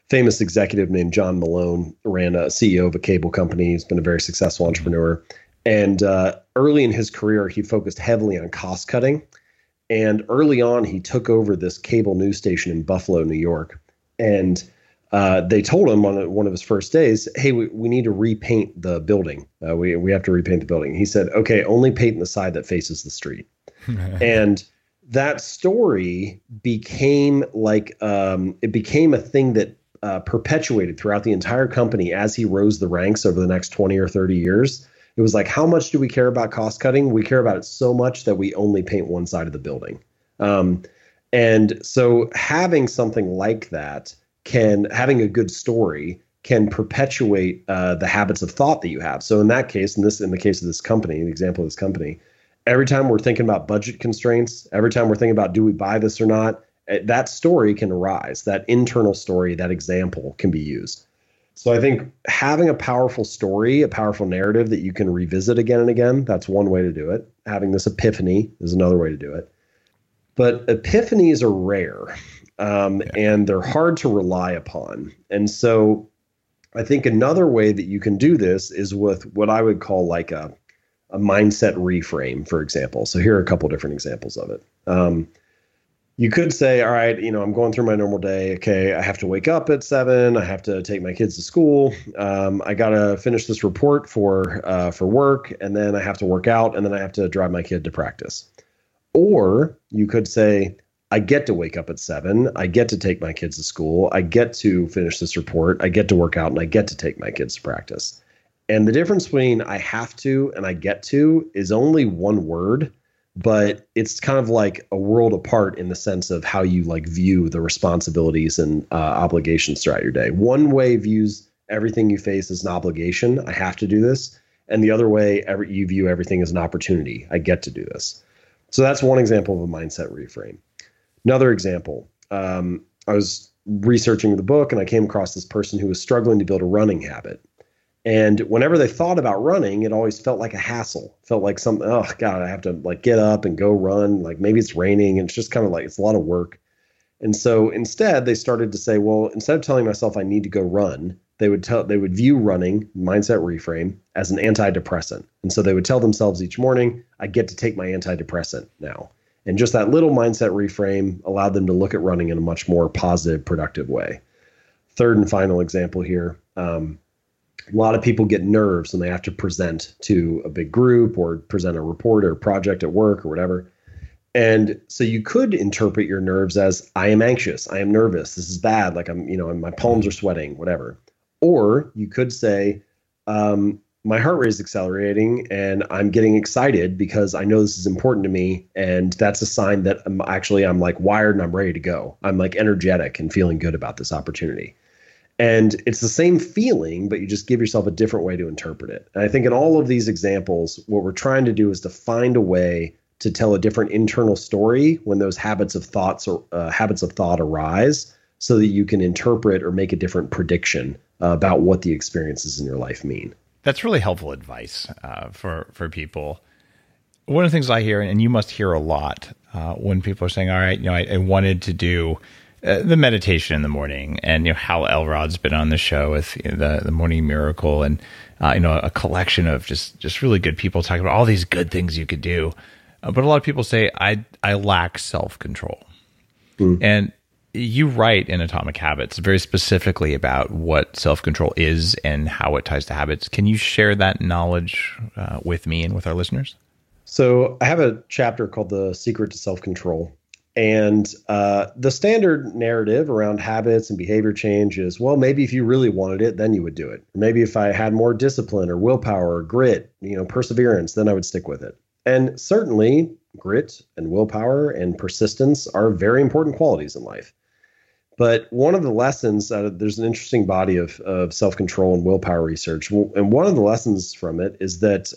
famous executive named John Malone ran a CEO of a cable company. He's been a very successful entrepreneur. And early in his career, he focused heavily on cost cutting. And early on, he took over this cable news station in Buffalo, New York. And they told him on one of his first days, hey, we need to repaint the building. We have to repaint the building. He said, okay, only paint the side that faces the street. And that story became like it became a thing that perpetuated throughout the entire company as he rose the ranks over the next 20 or 30 years. It was like, how much do we care about cost cutting? We care about it so much that we only paint one side of the building. And so having something like that having a good story can perpetuate the habits of thought that you have. So in that case, in the case of this company, the example of this company, every time we're thinking about budget constraints, every time we're thinking about, do we buy this or not? That story can arise, that internal story, that example can be used. So I think having a powerful story, a powerful narrative that you can revisit again and again, that's one way to do it. Having this epiphany is another way to do it. But epiphanies are rare, and they're hard to rely upon. And so I think another way that you can do this is with what I would call like a mindset reframe, for example. So here are a couple different examples of it. You could say, all right, I'm going through my normal day. Okay, I have to wake up at 7. I have to take my kids to school. I got to finish this report for work, and then I have to work out, and then I have to drive my kid to practice. Or you could say, I get to wake up at 7. I get to take my kids to school. I get to finish this report. I get to work out, and I get to take my kids to practice. And the difference between I have to and I get to is only one word. But it's kind of like a world apart in the sense of how you like view the responsibilities and obligations throughout your day. One way views everything you face as an obligation. I have to do this. And the other way, you view everything as an opportunity. I get to do this. So that's one example of a mindset reframe. Another example, I was researching the book and I came across this person who was struggling to build a running habit. And whenever they thought about running, it always felt like a hassle, felt like something, oh God, I have to like get up and go run. Like maybe it's raining and it's just kind of like, it's a lot of work. And so instead they started to say, well, instead of telling myself I need to go run, they would view running, mindset reframe, as an antidepressant. And so they would tell themselves each morning, I get to take my antidepressant now. And just that little mindset reframe allowed them to look at running in a much more positive, productive way. Third and final example here. A lot of people get nerves when they have to present to a big group or present a report or a project at work or whatever. And so you could interpret your nerves as I am anxious, I am nervous, this is bad, like I'm, my palms are sweating, whatever. Or you could say, my heart rate is accelerating and I'm getting excited because I know this is important to me. And that's a sign that I'm like wired and I'm ready to go. I'm like energetic and feeling good about this opportunity. And it's the same feeling, but you just give yourself a different way to interpret it. And I think in all of these examples, what we're trying to do is to find a way to tell a different internal story when those habits of thought arise, so that you can interpret or make a different prediction about what the experiences in your life mean. That's really helpful advice for people. One of the things I hear, and you must hear a lot when people are saying, all right, I wanted to do the meditation in the morning, and Hal Elrod's been on the show with the Morning Miracle, and a collection of just really good people talking about all these good things you could do, but a lot of people say I lack self-control, and you write in Atomic Habits very specifically about what self-control is and how it ties to habits. Can you share that knowledge with me and with our listeners? So I have a chapter called "The Secret to Self-Control." And the standard narrative around habits and behavior change is, well, maybe if you really wanted it, then you would do it. Maybe if I had more discipline or willpower or grit, perseverance, then I would stick with it. And certainly grit and willpower and persistence are very important qualities in life. But one of the lessons, there's an interesting body of self-control and willpower research. And one of the lessons from it is that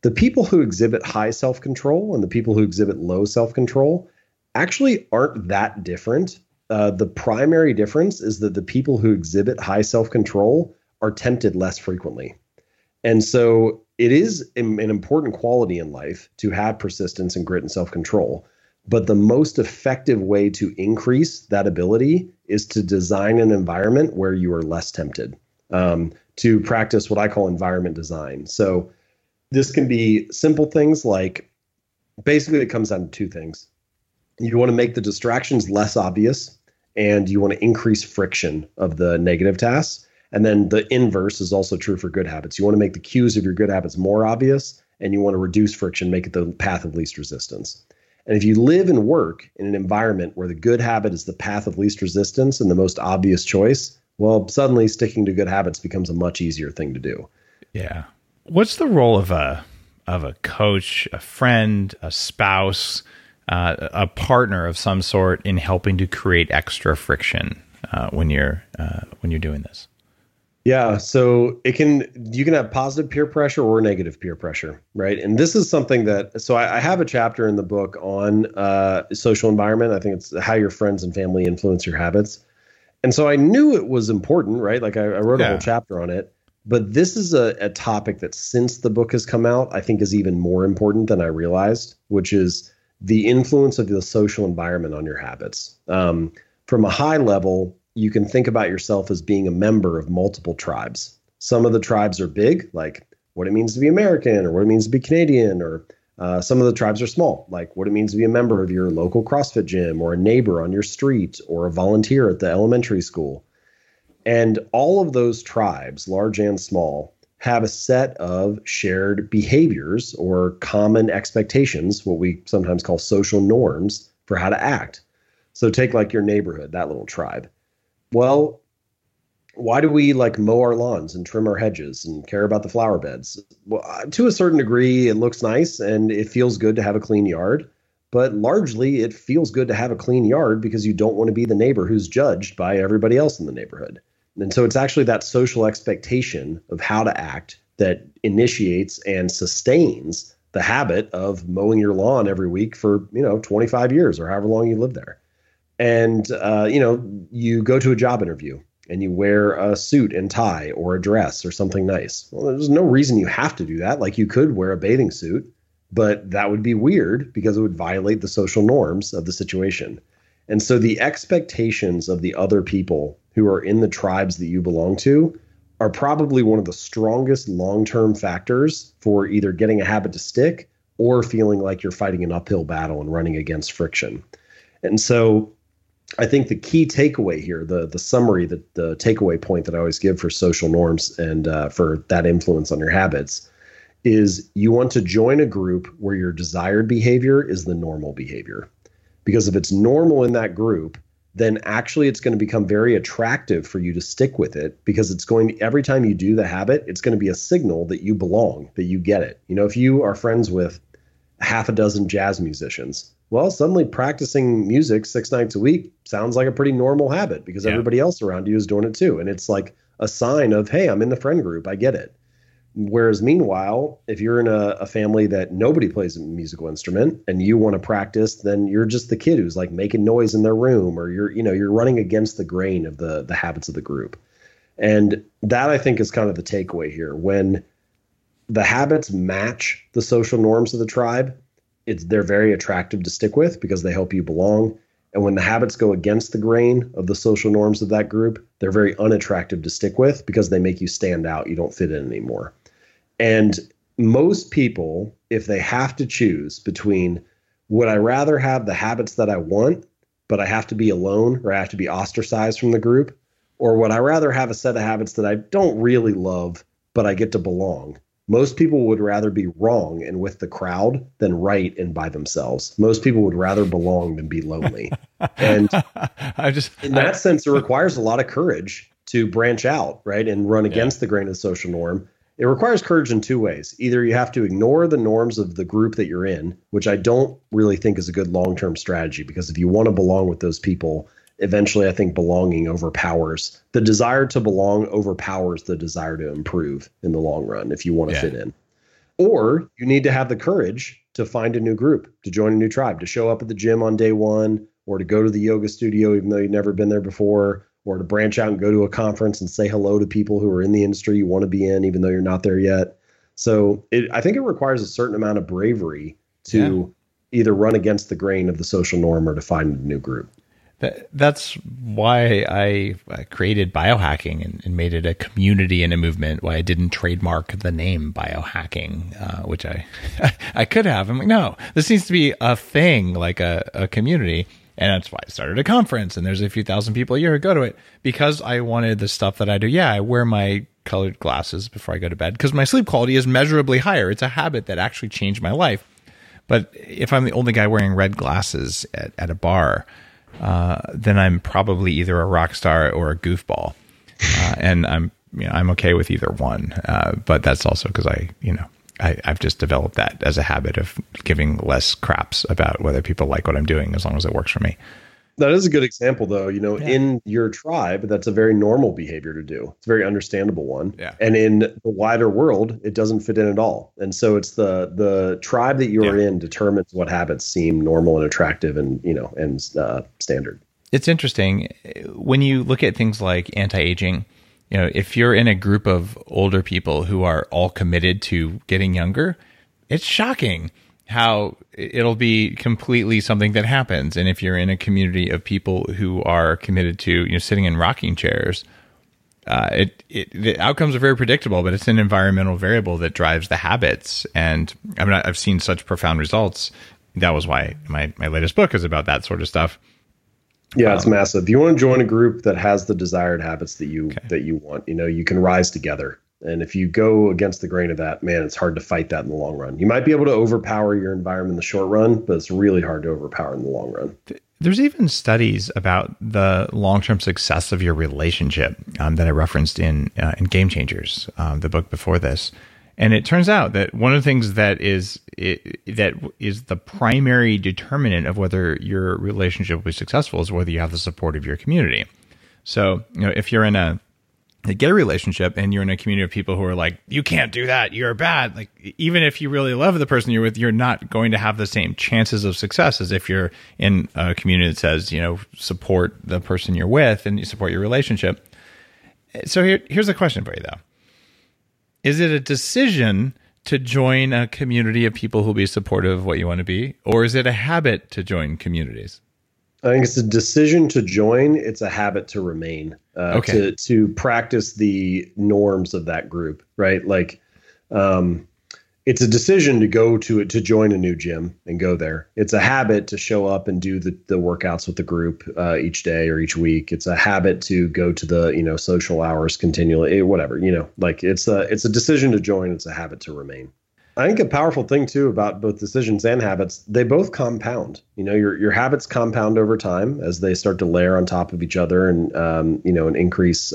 the people who exhibit high self-control and the people who exhibit low self-control actually aren't that different. The primary difference is that the people who exhibit high self-control are tempted less frequently. And so it is an important quality in life to have persistence and grit and self-control. But the most effective way to increase that ability is to design an environment where you are less tempted, to practice what I call environment design. So this can be simple things like, basically it comes down to two things. You want to make the distractions less obvious, and you want to increase friction of the negative tasks. And then the inverse is also true for good habits. You want to make the cues of your good habits more obvious, and you want to reduce friction, make it the path of least resistance. And if you live and work in an environment where the good habit is the path of least resistance and the most obvious choice, well, suddenly sticking to good habits becomes a much easier thing to do. Yeah. What's the role of a coach, a friend, a spouse, a partner of some sort in helping to create extra friction when you're doing this? Yeah, so you can have positive peer pressure or negative peer pressure, right? And this is something that, so I have a chapter in the book on social environment. I think it's how your friends and family influence your habits. And so I knew it was important, right? Like I wrote a whole chapter on it, but this is a topic that since the book has come out, I think is even more important than I realized, which is the influence of the social environment on your habits. From a high level, you can think about yourself as being a member of multiple tribes. Some of the tribes are big, like what it means to be American or what it means to be Canadian, or some of the tribes are small, like what it means to be a member of your local CrossFit gym or a neighbor on your street or a volunteer at the elementary school. And all of those tribes, large and small, have a set of shared behaviors or common expectations, what we sometimes call social norms for how to act. So take like your neighborhood, that little tribe. Well, why do we like mow our lawns and trim our hedges and care about the flower beds? Well, to a certain degree, it looks nice and it feels good to have a clean yard, but largely it feels good to have a clean yard because you don't want to be the neighbor who's judged by everybody else in the neighborhood. And so it's actually that social expectation of how to act that initiates and sustains the habit of mowing your lawn every week for, 25 years or however long you live there. And, you go to a job interview and you wear a suit and tie or a dress or something nice. Well, there's no reason you have to do that. Like you could wear a bathing suit, but that would be weird because it would violate the social norms of the situation. And so the expectations of the other people who are in the tribes that you belong to are probably one of the strongest long-term factors for either getting a habit to stick or feeling like you're fighting an uphill battle and running against friction. And so I think the key takeaway here, the summary, the takeaway point that I always give for social norms and for that influence on your habits is you want to join a group where your desired behavior is the normal behavior. Because if it's normal in that group, then actually it's going to become very attractive for you to stick with it because every time you do the habit, it's going to be a signal that you belong, that you get it. If you are friends with half a dozen jazz musicians, well, suddenly practicing music 6 nights a week sounds like a pretty normal habit because everybody else around you is doing it too. And it's like a sign of, hey, I'm in the friend group. I get it. Whereas meanwhile, if you're in a family that nobody plays a musical instrument and you want to practice, then you're just the kid who's like making noise in their room or you're running against the grain of the habits of the group. And that I think is kind of the takeaway here. When the habits match the social norms of the tribe, they're very attractive to stick with because they help you belong. And when the habits go against the grain of the social norms of that group, they're very unattractive to stick with because they make you stand out. You don't fit in anymore. And most people, if they have to choose between would I rather have the habits that I want, but I have to be alone or I have to be ostracized from the group, or would I rather have a set of habits that I don't really love, but I get to belong? Most people would rather be wrong and with the crowd than right and by themselves. Most people would rather belong than be lonely. And in that sense, it requires a lot of courage to branch out, right, and run against the grain of the social norm. It requires courage in two ways. Either you have to ignore the norms of the group that you're in, which I don't really think is a good long-term strategy, because if you want to belong with those people, eventually I think belonging overpowers. The desire to belong overpowers the desire to improve in the long run if you want to fit in. Or you need to have the courage to find a new group, to join a new tribe, to show up at the gym on day one, or to go to the yoga studio even though you've never been there before, or to branch out and go to a conference and say hello to people who are in the industry you want to be in even though you're not there yet. So I think it requires a certain amount of bravery to either run against the grain of the social norm or to find a new group. That's why I created biohacking and made it a community and a movement. Why I didn't trademark the name biohacking, which I could have. I'm like, no, this needs to be a thing, like a community. And that's why I started a conference. And there's a few thousand people a year who go to it because I wanted the stuff that I do. Yeah, I wear my colored glasses before I go to bed because my sleep quality is measurably higher. It's a habit that actually changed my life. But if I'm the only guy wearing red glasses at a bar, then I'm probably either a rock star or a goofball, and I'm okay with either one. But that's also because I've just developed that as a habit of giving less craps about whether people like what I'm doing as long as it works for me. That is a good example, though. In your tribe, that's a very normal behavior to do. It's a very understandable one. Yeah. And in the wider world, it doesn't fit in at all. And so it's the tribe that you're in determines what habits seem normal and attractive and standard. It's interesting when you look at things like anti-aging. If you're in a group of older people who are all committed to getting younger, it's shocking how it'll be completely something that happens. And if you're in a community of people who are committed to sitting in rocking chairs, the outcomes are very predictable, but it's an environmental variable that drives the habits. And I've seen such profound results. That was why my latest book is about that sort of stuff. Yeah, it's massive. You want to join a group that has the desired habits that you want. You can rise together. And if you go against the grain of that, man, it's hard to fight that in the long run. You might be able to overpower your environment in the short run, but it's really hard to overpower in the long run. There's even studies about the long-term success of your relationship that I referenced in Game Changers, the book before this. And it turns out that one of the things that is the primary determinant of whether your relationship will be successful is whether you have the support of your community. So, if you're in a gay relationship and you're in a community of people who are like, you can't do that, you're bad. Like, even if you really love the person you're with, you're not going to have the same chances of success as if you're in a community that says, support the person you're with and you support your relationship. So here's a question for you, though. Is it a decision to join a community of people who'll be supportive of what you want to be, or is it a habit to join communities? I think it's a decision to join. It's a habit to remain, to practice the norms of that group, right? Like, it's a decision to go to join a new gym and go there. It's a habit to show up and do the workouts with the group each day or each week. It's a habit to go to the social hours continually, whatever. It's a decision to join. It's a habit to remain. I think a powerful thing too about both decisions and habits, they both compound. Your habits compound over time as they start to layer on top of each other and and increase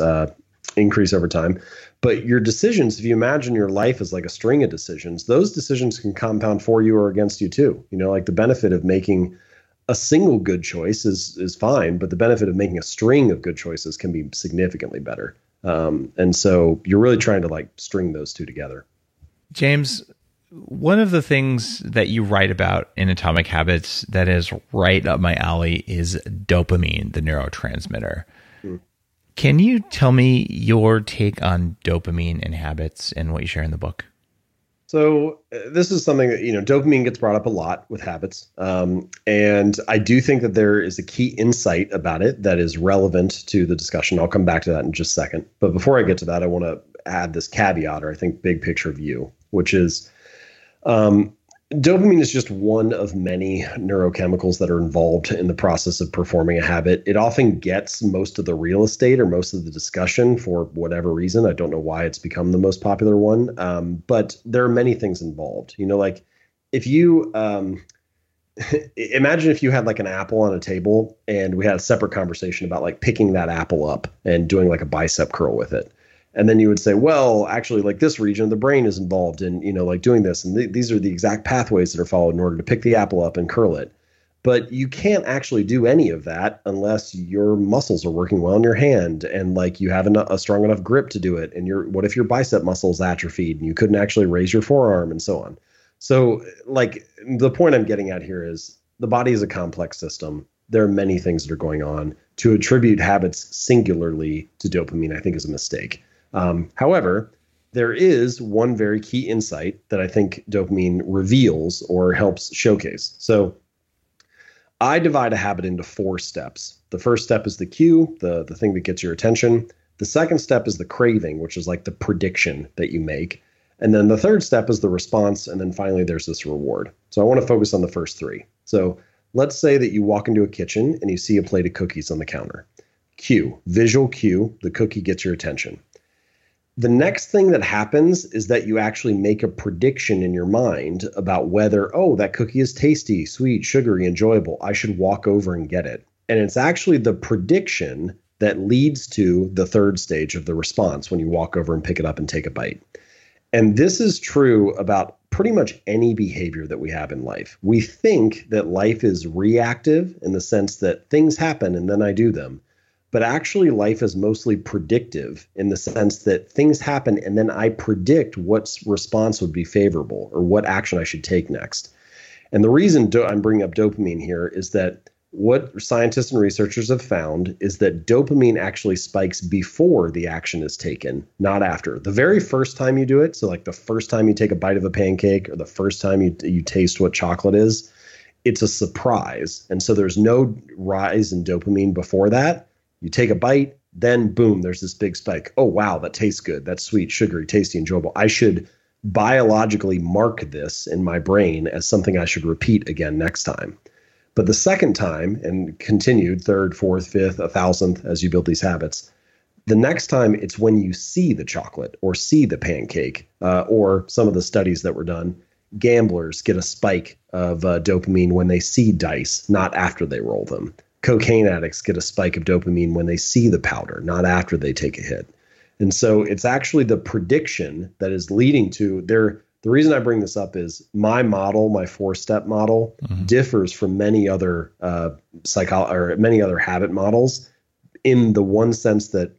over time. But your decisions, if you imagine your life as like a string of decisions, those decisions can compound for you or against you too. The benefit of making a single good choice is fine, but the benefit of making a string of good choices can be significantly better. And so you're really trying to string those two together. James, one of the things that you write about in Atomic Habits that is right up my alley is dopamine, the neurotransmitter. Can you tell me your take on dopamine and habits and what you share in the book? So this is something that, dopamine gets brought up a lot with habits. And I do think that there is a key insight about it that is relevant to the discussion. I'll come back to that in just a second. But before I get to that, I want to add this caveat, or I think big picture view, which is Dopamine is just one of many neurochemicals that are involved in the process of performing a habit. It often gets most of the real estate or most of the discussion for whatever reason. I don't know why it's become the most popular one, but there are many things involved. You know, like if you imagine if you had like an apple on a table and we had a separate conversation about like picking that apple up and doing like a bicep curl with it. And then you would say, well, actually, like this region of the brain is involved in, you know, like doing this. And these are the exact pathways that are followed in order to pick the apple up and curl it. But you can't actually do any of that unless your muscles are working well in your hand and like you have a strong enough grip to do it. And what if your bicep muscles atrophied and you couldn't actually raise your forearm and so on? So like the point I'm getting at here is the body is a complex system. There are many things that are going on. To attribute habits singularly to dopamine, I think, is a mistake. However, there is one very key insight that I think dopamine reveals or helps showcase. So I divide a habit into 4 steps. The first step is the cue, the thing that gets your attention. The second step is the craving, which is like the prediction that you make. And then the third step is the response. And then finally, there's this reward. So I want to focus on the first 3. So let's say that you walk into a kitchen and you see a plate of cookies on the counter. Cue, visual cue, the cookie gets your attention. The next thing that happens is that you actually make a prediction in your mind about whether, oh, that cookie is tasty, sweet, sugary, enjoyable. I should walk over and get it. And it's actually the prediction that leads to the third stage of the response when you walk over and pick it up and take a bite. And this is true about pretty much any behavior that we have in life. We think that life is reactive in the sense that things happen and then I do them. But actually, life is mostly predictive in the sense that things happen and then I predict what response would be favorable or what action I should take next. And the reason I'm bringing up dopamine here is that what scientists and researchers have found is that dopamine actually spikes before the action is taken, not after. The very first time you do it, so like the first time you take a bite of a pancake or the first time you taste what chocolate is, it's a surprise. And so there's no rise in dopamine before that. You take a bite, then boom, there's this big spike. Oh, wow, that tastes good. That's sweet, sugary, tasty, enjoyable. I should biologically mark this in my brain as something I should repeat again next time. But the second time, and continued, third, fourth, fifth, 1,000th, as you build these habits, the next time it's when you see the chocolate or see the pancake or some of the studies that were done. Gamblers get a spike of dopamine when they see dice, not after they roll them. Cocaine addicts get a spike of dopamine when they see the powder, not after they take a hit. And so it's actually the prediction that is leading to their. The reason I bring this up is my model, my 4-step model, differs from many other many other habit models in the one sense that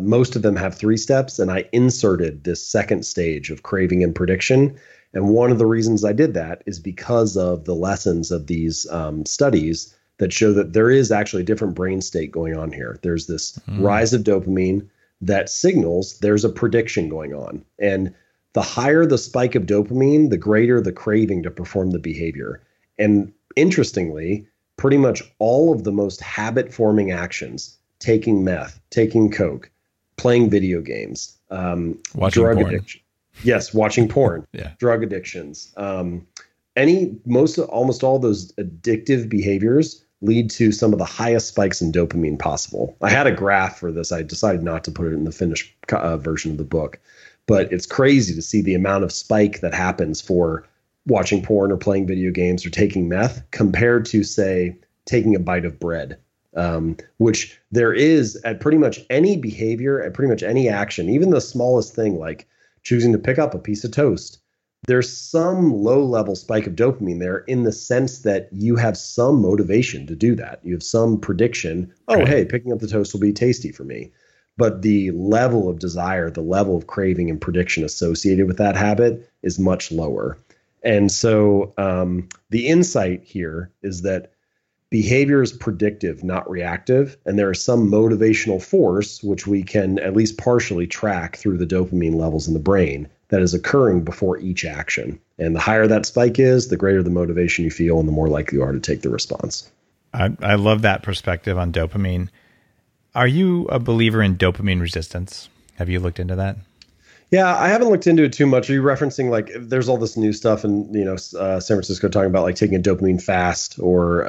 most of them have 3 steps. And I inserted this second stage of craving and prediction. And one of the reasons I did that is because of the lessons of these studies that show that there is actually a different brain state going on here. There's this rise of dopamine that signals there's a prediction going on. And the higher the spike of dopamine, the greater the craving to perform the behavior. And interestingly, pretty much all of the most habit-forming actions, taking meth, taking coke, playing video games, drug addiction. Yes, watching porn, drug addictions. Almost all those addictive behaviors lead to some of the highest spikes in dopamine possible. I had a graph for this. I decided not to put it in the finished version of the book, but it's crazy to see the amount of spike that happens for watching porn or playing video games or taking meth compared to, say, taking a bite of bread, which there is at pretty much any behavior, at pretty much any action, even the smallest thing like choosing to pick up a piece of toast. There's some low-level spike of dopamine there in the sense that you have some motivation to do that. You have some prediction, hey, picking up the toast will be tasty for me. But the level of desire, the level of craving and prediction associated with that habit is much lower. And so the insight here is that behavior is predictive, not reactive. And there is some motivational force, which we can at least partially track through the dopamine levels in the brain, that is occurring before each action. And the higher that spike is, the greater the motivation you feel and the more likely you are to take the response. I love that perspective on dopamine. Are you a believer in dopamine resistance? Have you looked into that? Yeah, I haven't looked into it too much. Are you referencing like there's all this new stuff in San Francisco talking about like taking a dopamine fast or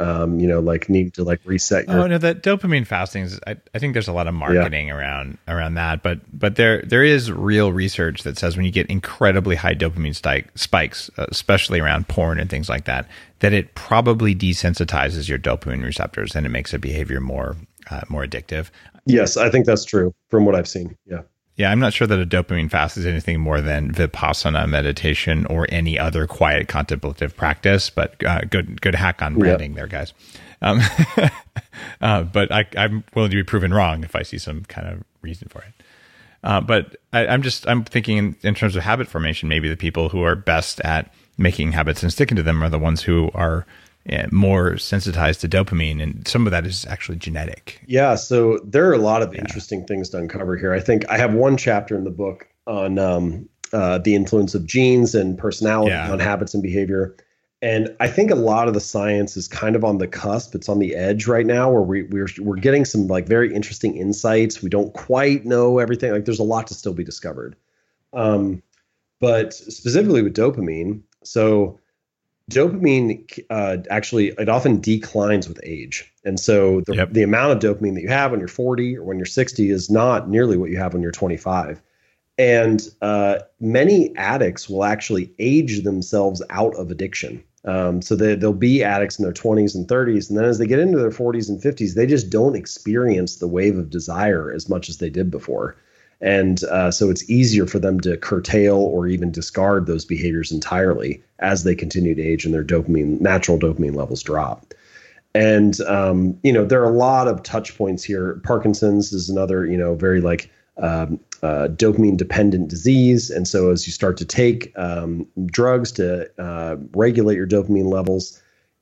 like needing to like reset your... Oh no, that dopamine fasting is. I think there's a lot of marketing around that, but there is real research that says when you get incredibly high dopamine spikes, especially around porn and things like that, that it probably desensitizes your dopamine receptors and it makes a behavior more addictive. Yes, I think that's true from what I've seen. Yeah. Yeah, I'm not sure that a dopamine fast is anything more than vipassana meditation or any other quiet contemplative practice, but good hack on branding there, guys. But I'm willing to be proven wrong if I see some kind of reason for it. But I'm thinking in terms of habit formation, maybe the people who are best at making habits and sticking to them are the ones who are more sensitized to dopamine, and some of that is actually genetic. Yeah, so there are a lot of interesting things to uncover here. I think I have one chapter in the book on the influence of genes and personality on habits and behavior, and I think a lot of the science is kind of on the cusp. It's on the edge right now, where we're getting some like very interesting insights. We don't quite know everything. Like there's a lot to still be discovered, but specifically with dopamine, so. Dopamine actually, it often declines with age. And so the amount of dopamine that you have when you're 40 or when you're 60 is not nearly what you have when you're 25. And many addicts will actually age themselves out of addiction. So they'll be addicts in their 20s and 30s. And then as they get into their 40s and 50s, they just don't experience the wave of desire as much as they did before. And so it's easier for them to curtail or even discard those behaviors entirely as they continue to age and their natural dopamine levels drop. And, there are a lot of touch points here. Parkinson's is another, very dopamine dependent disease. And so as you start to take drugs to regulate your dopamine levels,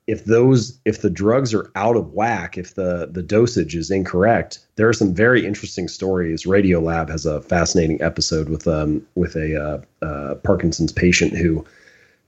if the drugs are out of whack, if the dosage is incorrect, there are some very interesting stories. Radiolab has a fascinating episode with a Parkinson's patient who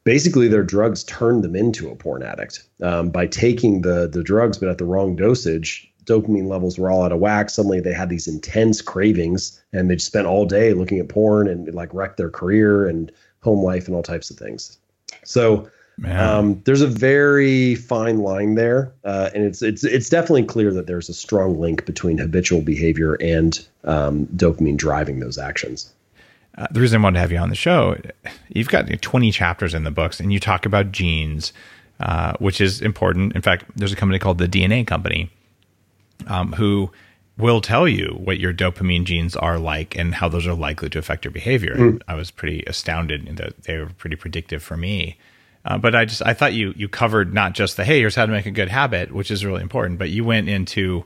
basically their drugs turned them into a porn addict by taking the drugs, but at the wrong dosage. Dopamine levels were all out of whack. Suddenly they had these intense cravings and they spent all day looking at porn and it, like wrecked their career and home life and all types of things. So. There's a very fine line there, and it's definitely clear that there's a strong link between habitual behavior and dopamine driving those actions. The reason I wanted to have you on the show, you've got 20 chapters in the books, and you talk about genes, which is important. In fact, there's a company called The DNA Company who will tell you what your dopamine genes are like and how those are likely to affect your behavior. Mm. I was pretty astounded that they were pretty predictive for me. But I thought you covered not just the, hey, here's how to make a good habit, which is really important, but you went into,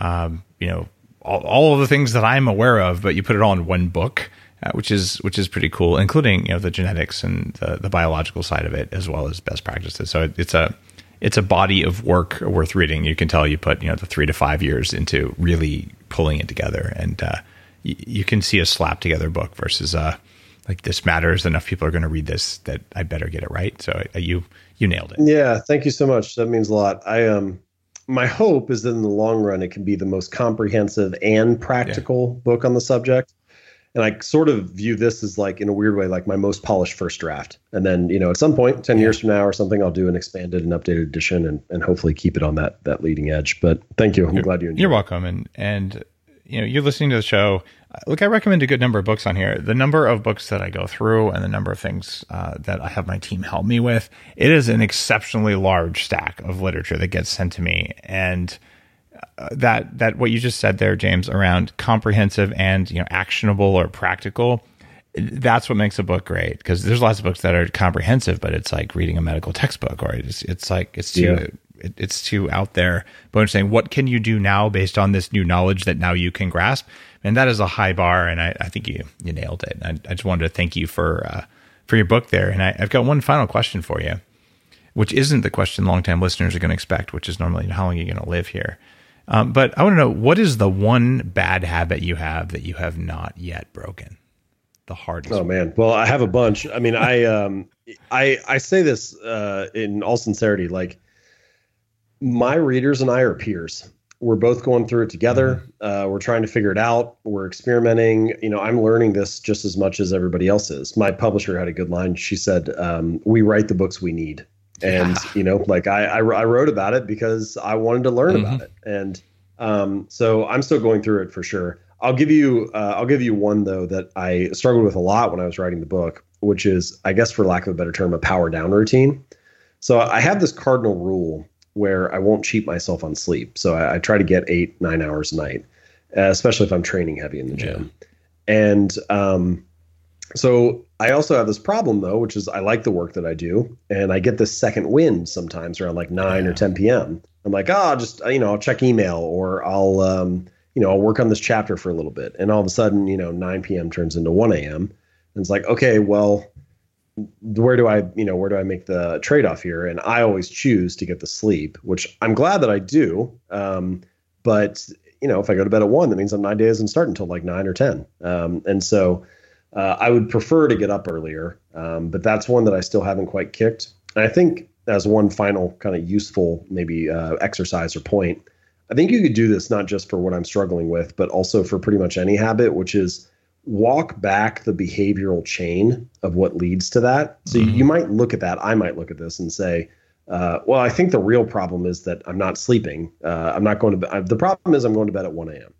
all of the things that I'm aware of, but you put it all in one book, which is pretty cool, including, the genetics and the biological side of it, as well as best practices. So it's a body of work worth reading. You can tell you put, the 3 to 5 years into really pulling it together, and you can see a slap together book versus like this matters, enough people are going to read this that I better get it right. So you nailed it. Yeah. Thank you so much. That means a lot. I, my hope is that in the long run, it can be the most comprehensive and practical book on the subject. And I sort of view this as like, in a weird way, like my most polished first draft. And then, at some point, 10 years from now or something, I'll do an expanded and updated edition and hopefully keep it on that leading edge. But thank you. I'm glad you enjoyed it. You're welcome. And you're listening to the show. Look, I recommend a good number of books on here. The number of books that I go through and the number of things that I have my team help me with, it is an exceptionally large stack of literature that gets sent to me. And that what you just said there, James, around comprehensive and actionable or practical, that's what makes a book great. Because there's lots of books that are comprehensive, but it's like reading a medical textbook, or it's too out there. But I'm saying, what can you do now based on this new knowledge that now you can grasp? And that is a high bar, and I think you nailed it. I just wanted to thank you for your book there. And I've got one final question for you, which isn't the question longtime listeners are going to expect, which is normally how long are you going to live here. But I want to know, what is the one bad habit you have that you have not yet broken? The hardest. Oh man. Well, I have a bunch. I mean, I say this in all sincerity, like, my readers and I are peers. We're both going through it together. We're trying to figure it out. We're experimenting. You know, I'm learning this just as much as everybody else is. My publisher had a good line. She said, we write the books we need. And, you know, like I wrote about it because I wanted to learn about it. And so I'm still going through it for sure. I'll give you one, though, that I struggled with a lot when I was writing the book, which is, I guess, for lack of a better term, a power down routine. So I have this cardinal rule where I won't cheat myself on sleep. So I try to get 8-9 hours a night, especially if I'm training heavy in the gym. And so I also have this problem, though, which is I like the work that I do. And I get this second wind sometimes around like 9 or 10 p.m. I'm like, I'll just, you know, I'll check email, or I'll, you know, I'll work on this chapter for a little bit. And all of a sudden, you know, 9 p.m. turns into 1 a.m. And it's like, okay, well, where do I make the trade-off here? And I always choose to get the sleep, which I'm glad that I do. But you know, if I go to bed at 1, that means I'm 9 days and start until like 9 or 10. And so, I would prefer to get up earlier. But that's one that I still haven't quite kicked. And I think as one final kind of useful, maybe, exercise or point, I think you could do this, not just for what I'm struggling with, but also for pretty much any habit, which is, walk back the behavioral chain of what leads to that. So you might look at that. I might look at this and say, well, I think the real problem is that I'm not sleeping. I'm not going to bed. The problem is I'm going to bed at 1 a.m.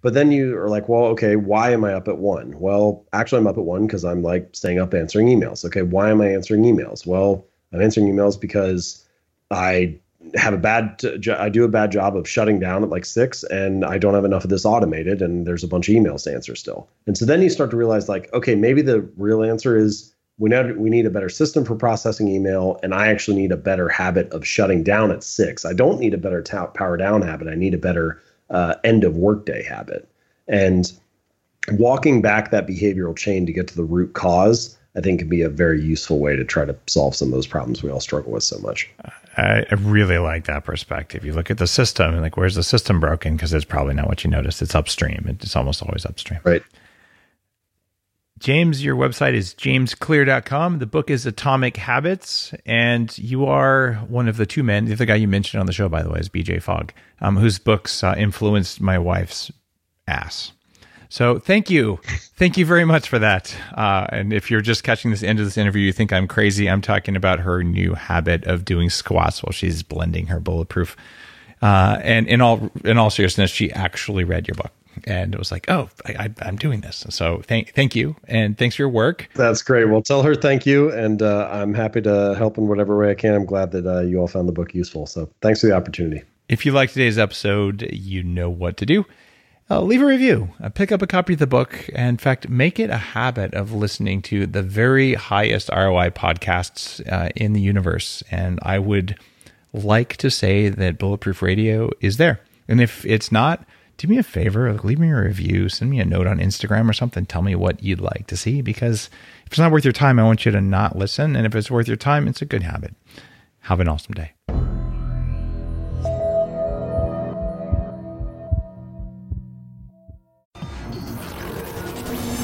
But then you are like, well, okay, why am I up at 1? Well, actually, I'm up at 1 because I'm like staying up answering emails. Okay, why am I answering emails? Well, I'm answering emails because I do a bad job of shutting down at like 6, and I don't have enough of this automated, and there's a bunch of emails to answer still. And so then you start to realize, like, okay, maybe the real answer is we need a better system for processing email, and I actually need a better habit of shutting down at 6. I don't need a better power down habit. I need a better end of workday habit. And walking back that behavioral chain to get to the root cause, I think, can be a very useful way to try to solve some of those problems we all struggle with so much. I really like that perspective. You look at the system and like, where's the system broken? Because it's probably not what you notice. It's upstream. It's almost always upstream. Right. James, your website is jamesclear.com. The book is Atomic Habits, and you are one of the two men. The other guy you mentioned on the show, by the way, is B.J. Fogg, whose books influenced my wife's ass. So thank you. Thank you very much for that. And if you're just catching this end of this interview, you think I'm crazy. I'm talking about her new habit of doing squats while she's blending her Bulletproof. And in all seriousness, she actually read your book and was like, oh, I'm doing this. So thank you. And thanks for your work. That's great. Well, tell her thank you. And I'm happy to help in whatever way I can. I'm glad that you all found the book useful. So thanks for the opportunity. If you liked today's episode, you know what to do. Leave a review, pick up a copy of the book, and in fact, make it a habit of listening to the very highest ROI podcasts in the universe. And I would like to say that Bulletproof Radio is there. And if it's not, do me a favor, leave me a review, send me a note on Instagram or something, tell me what you'd like to see, because if it's not worth your time, I want you to not listen. And if it's worth your time, it's a good habit. Have an awesome day.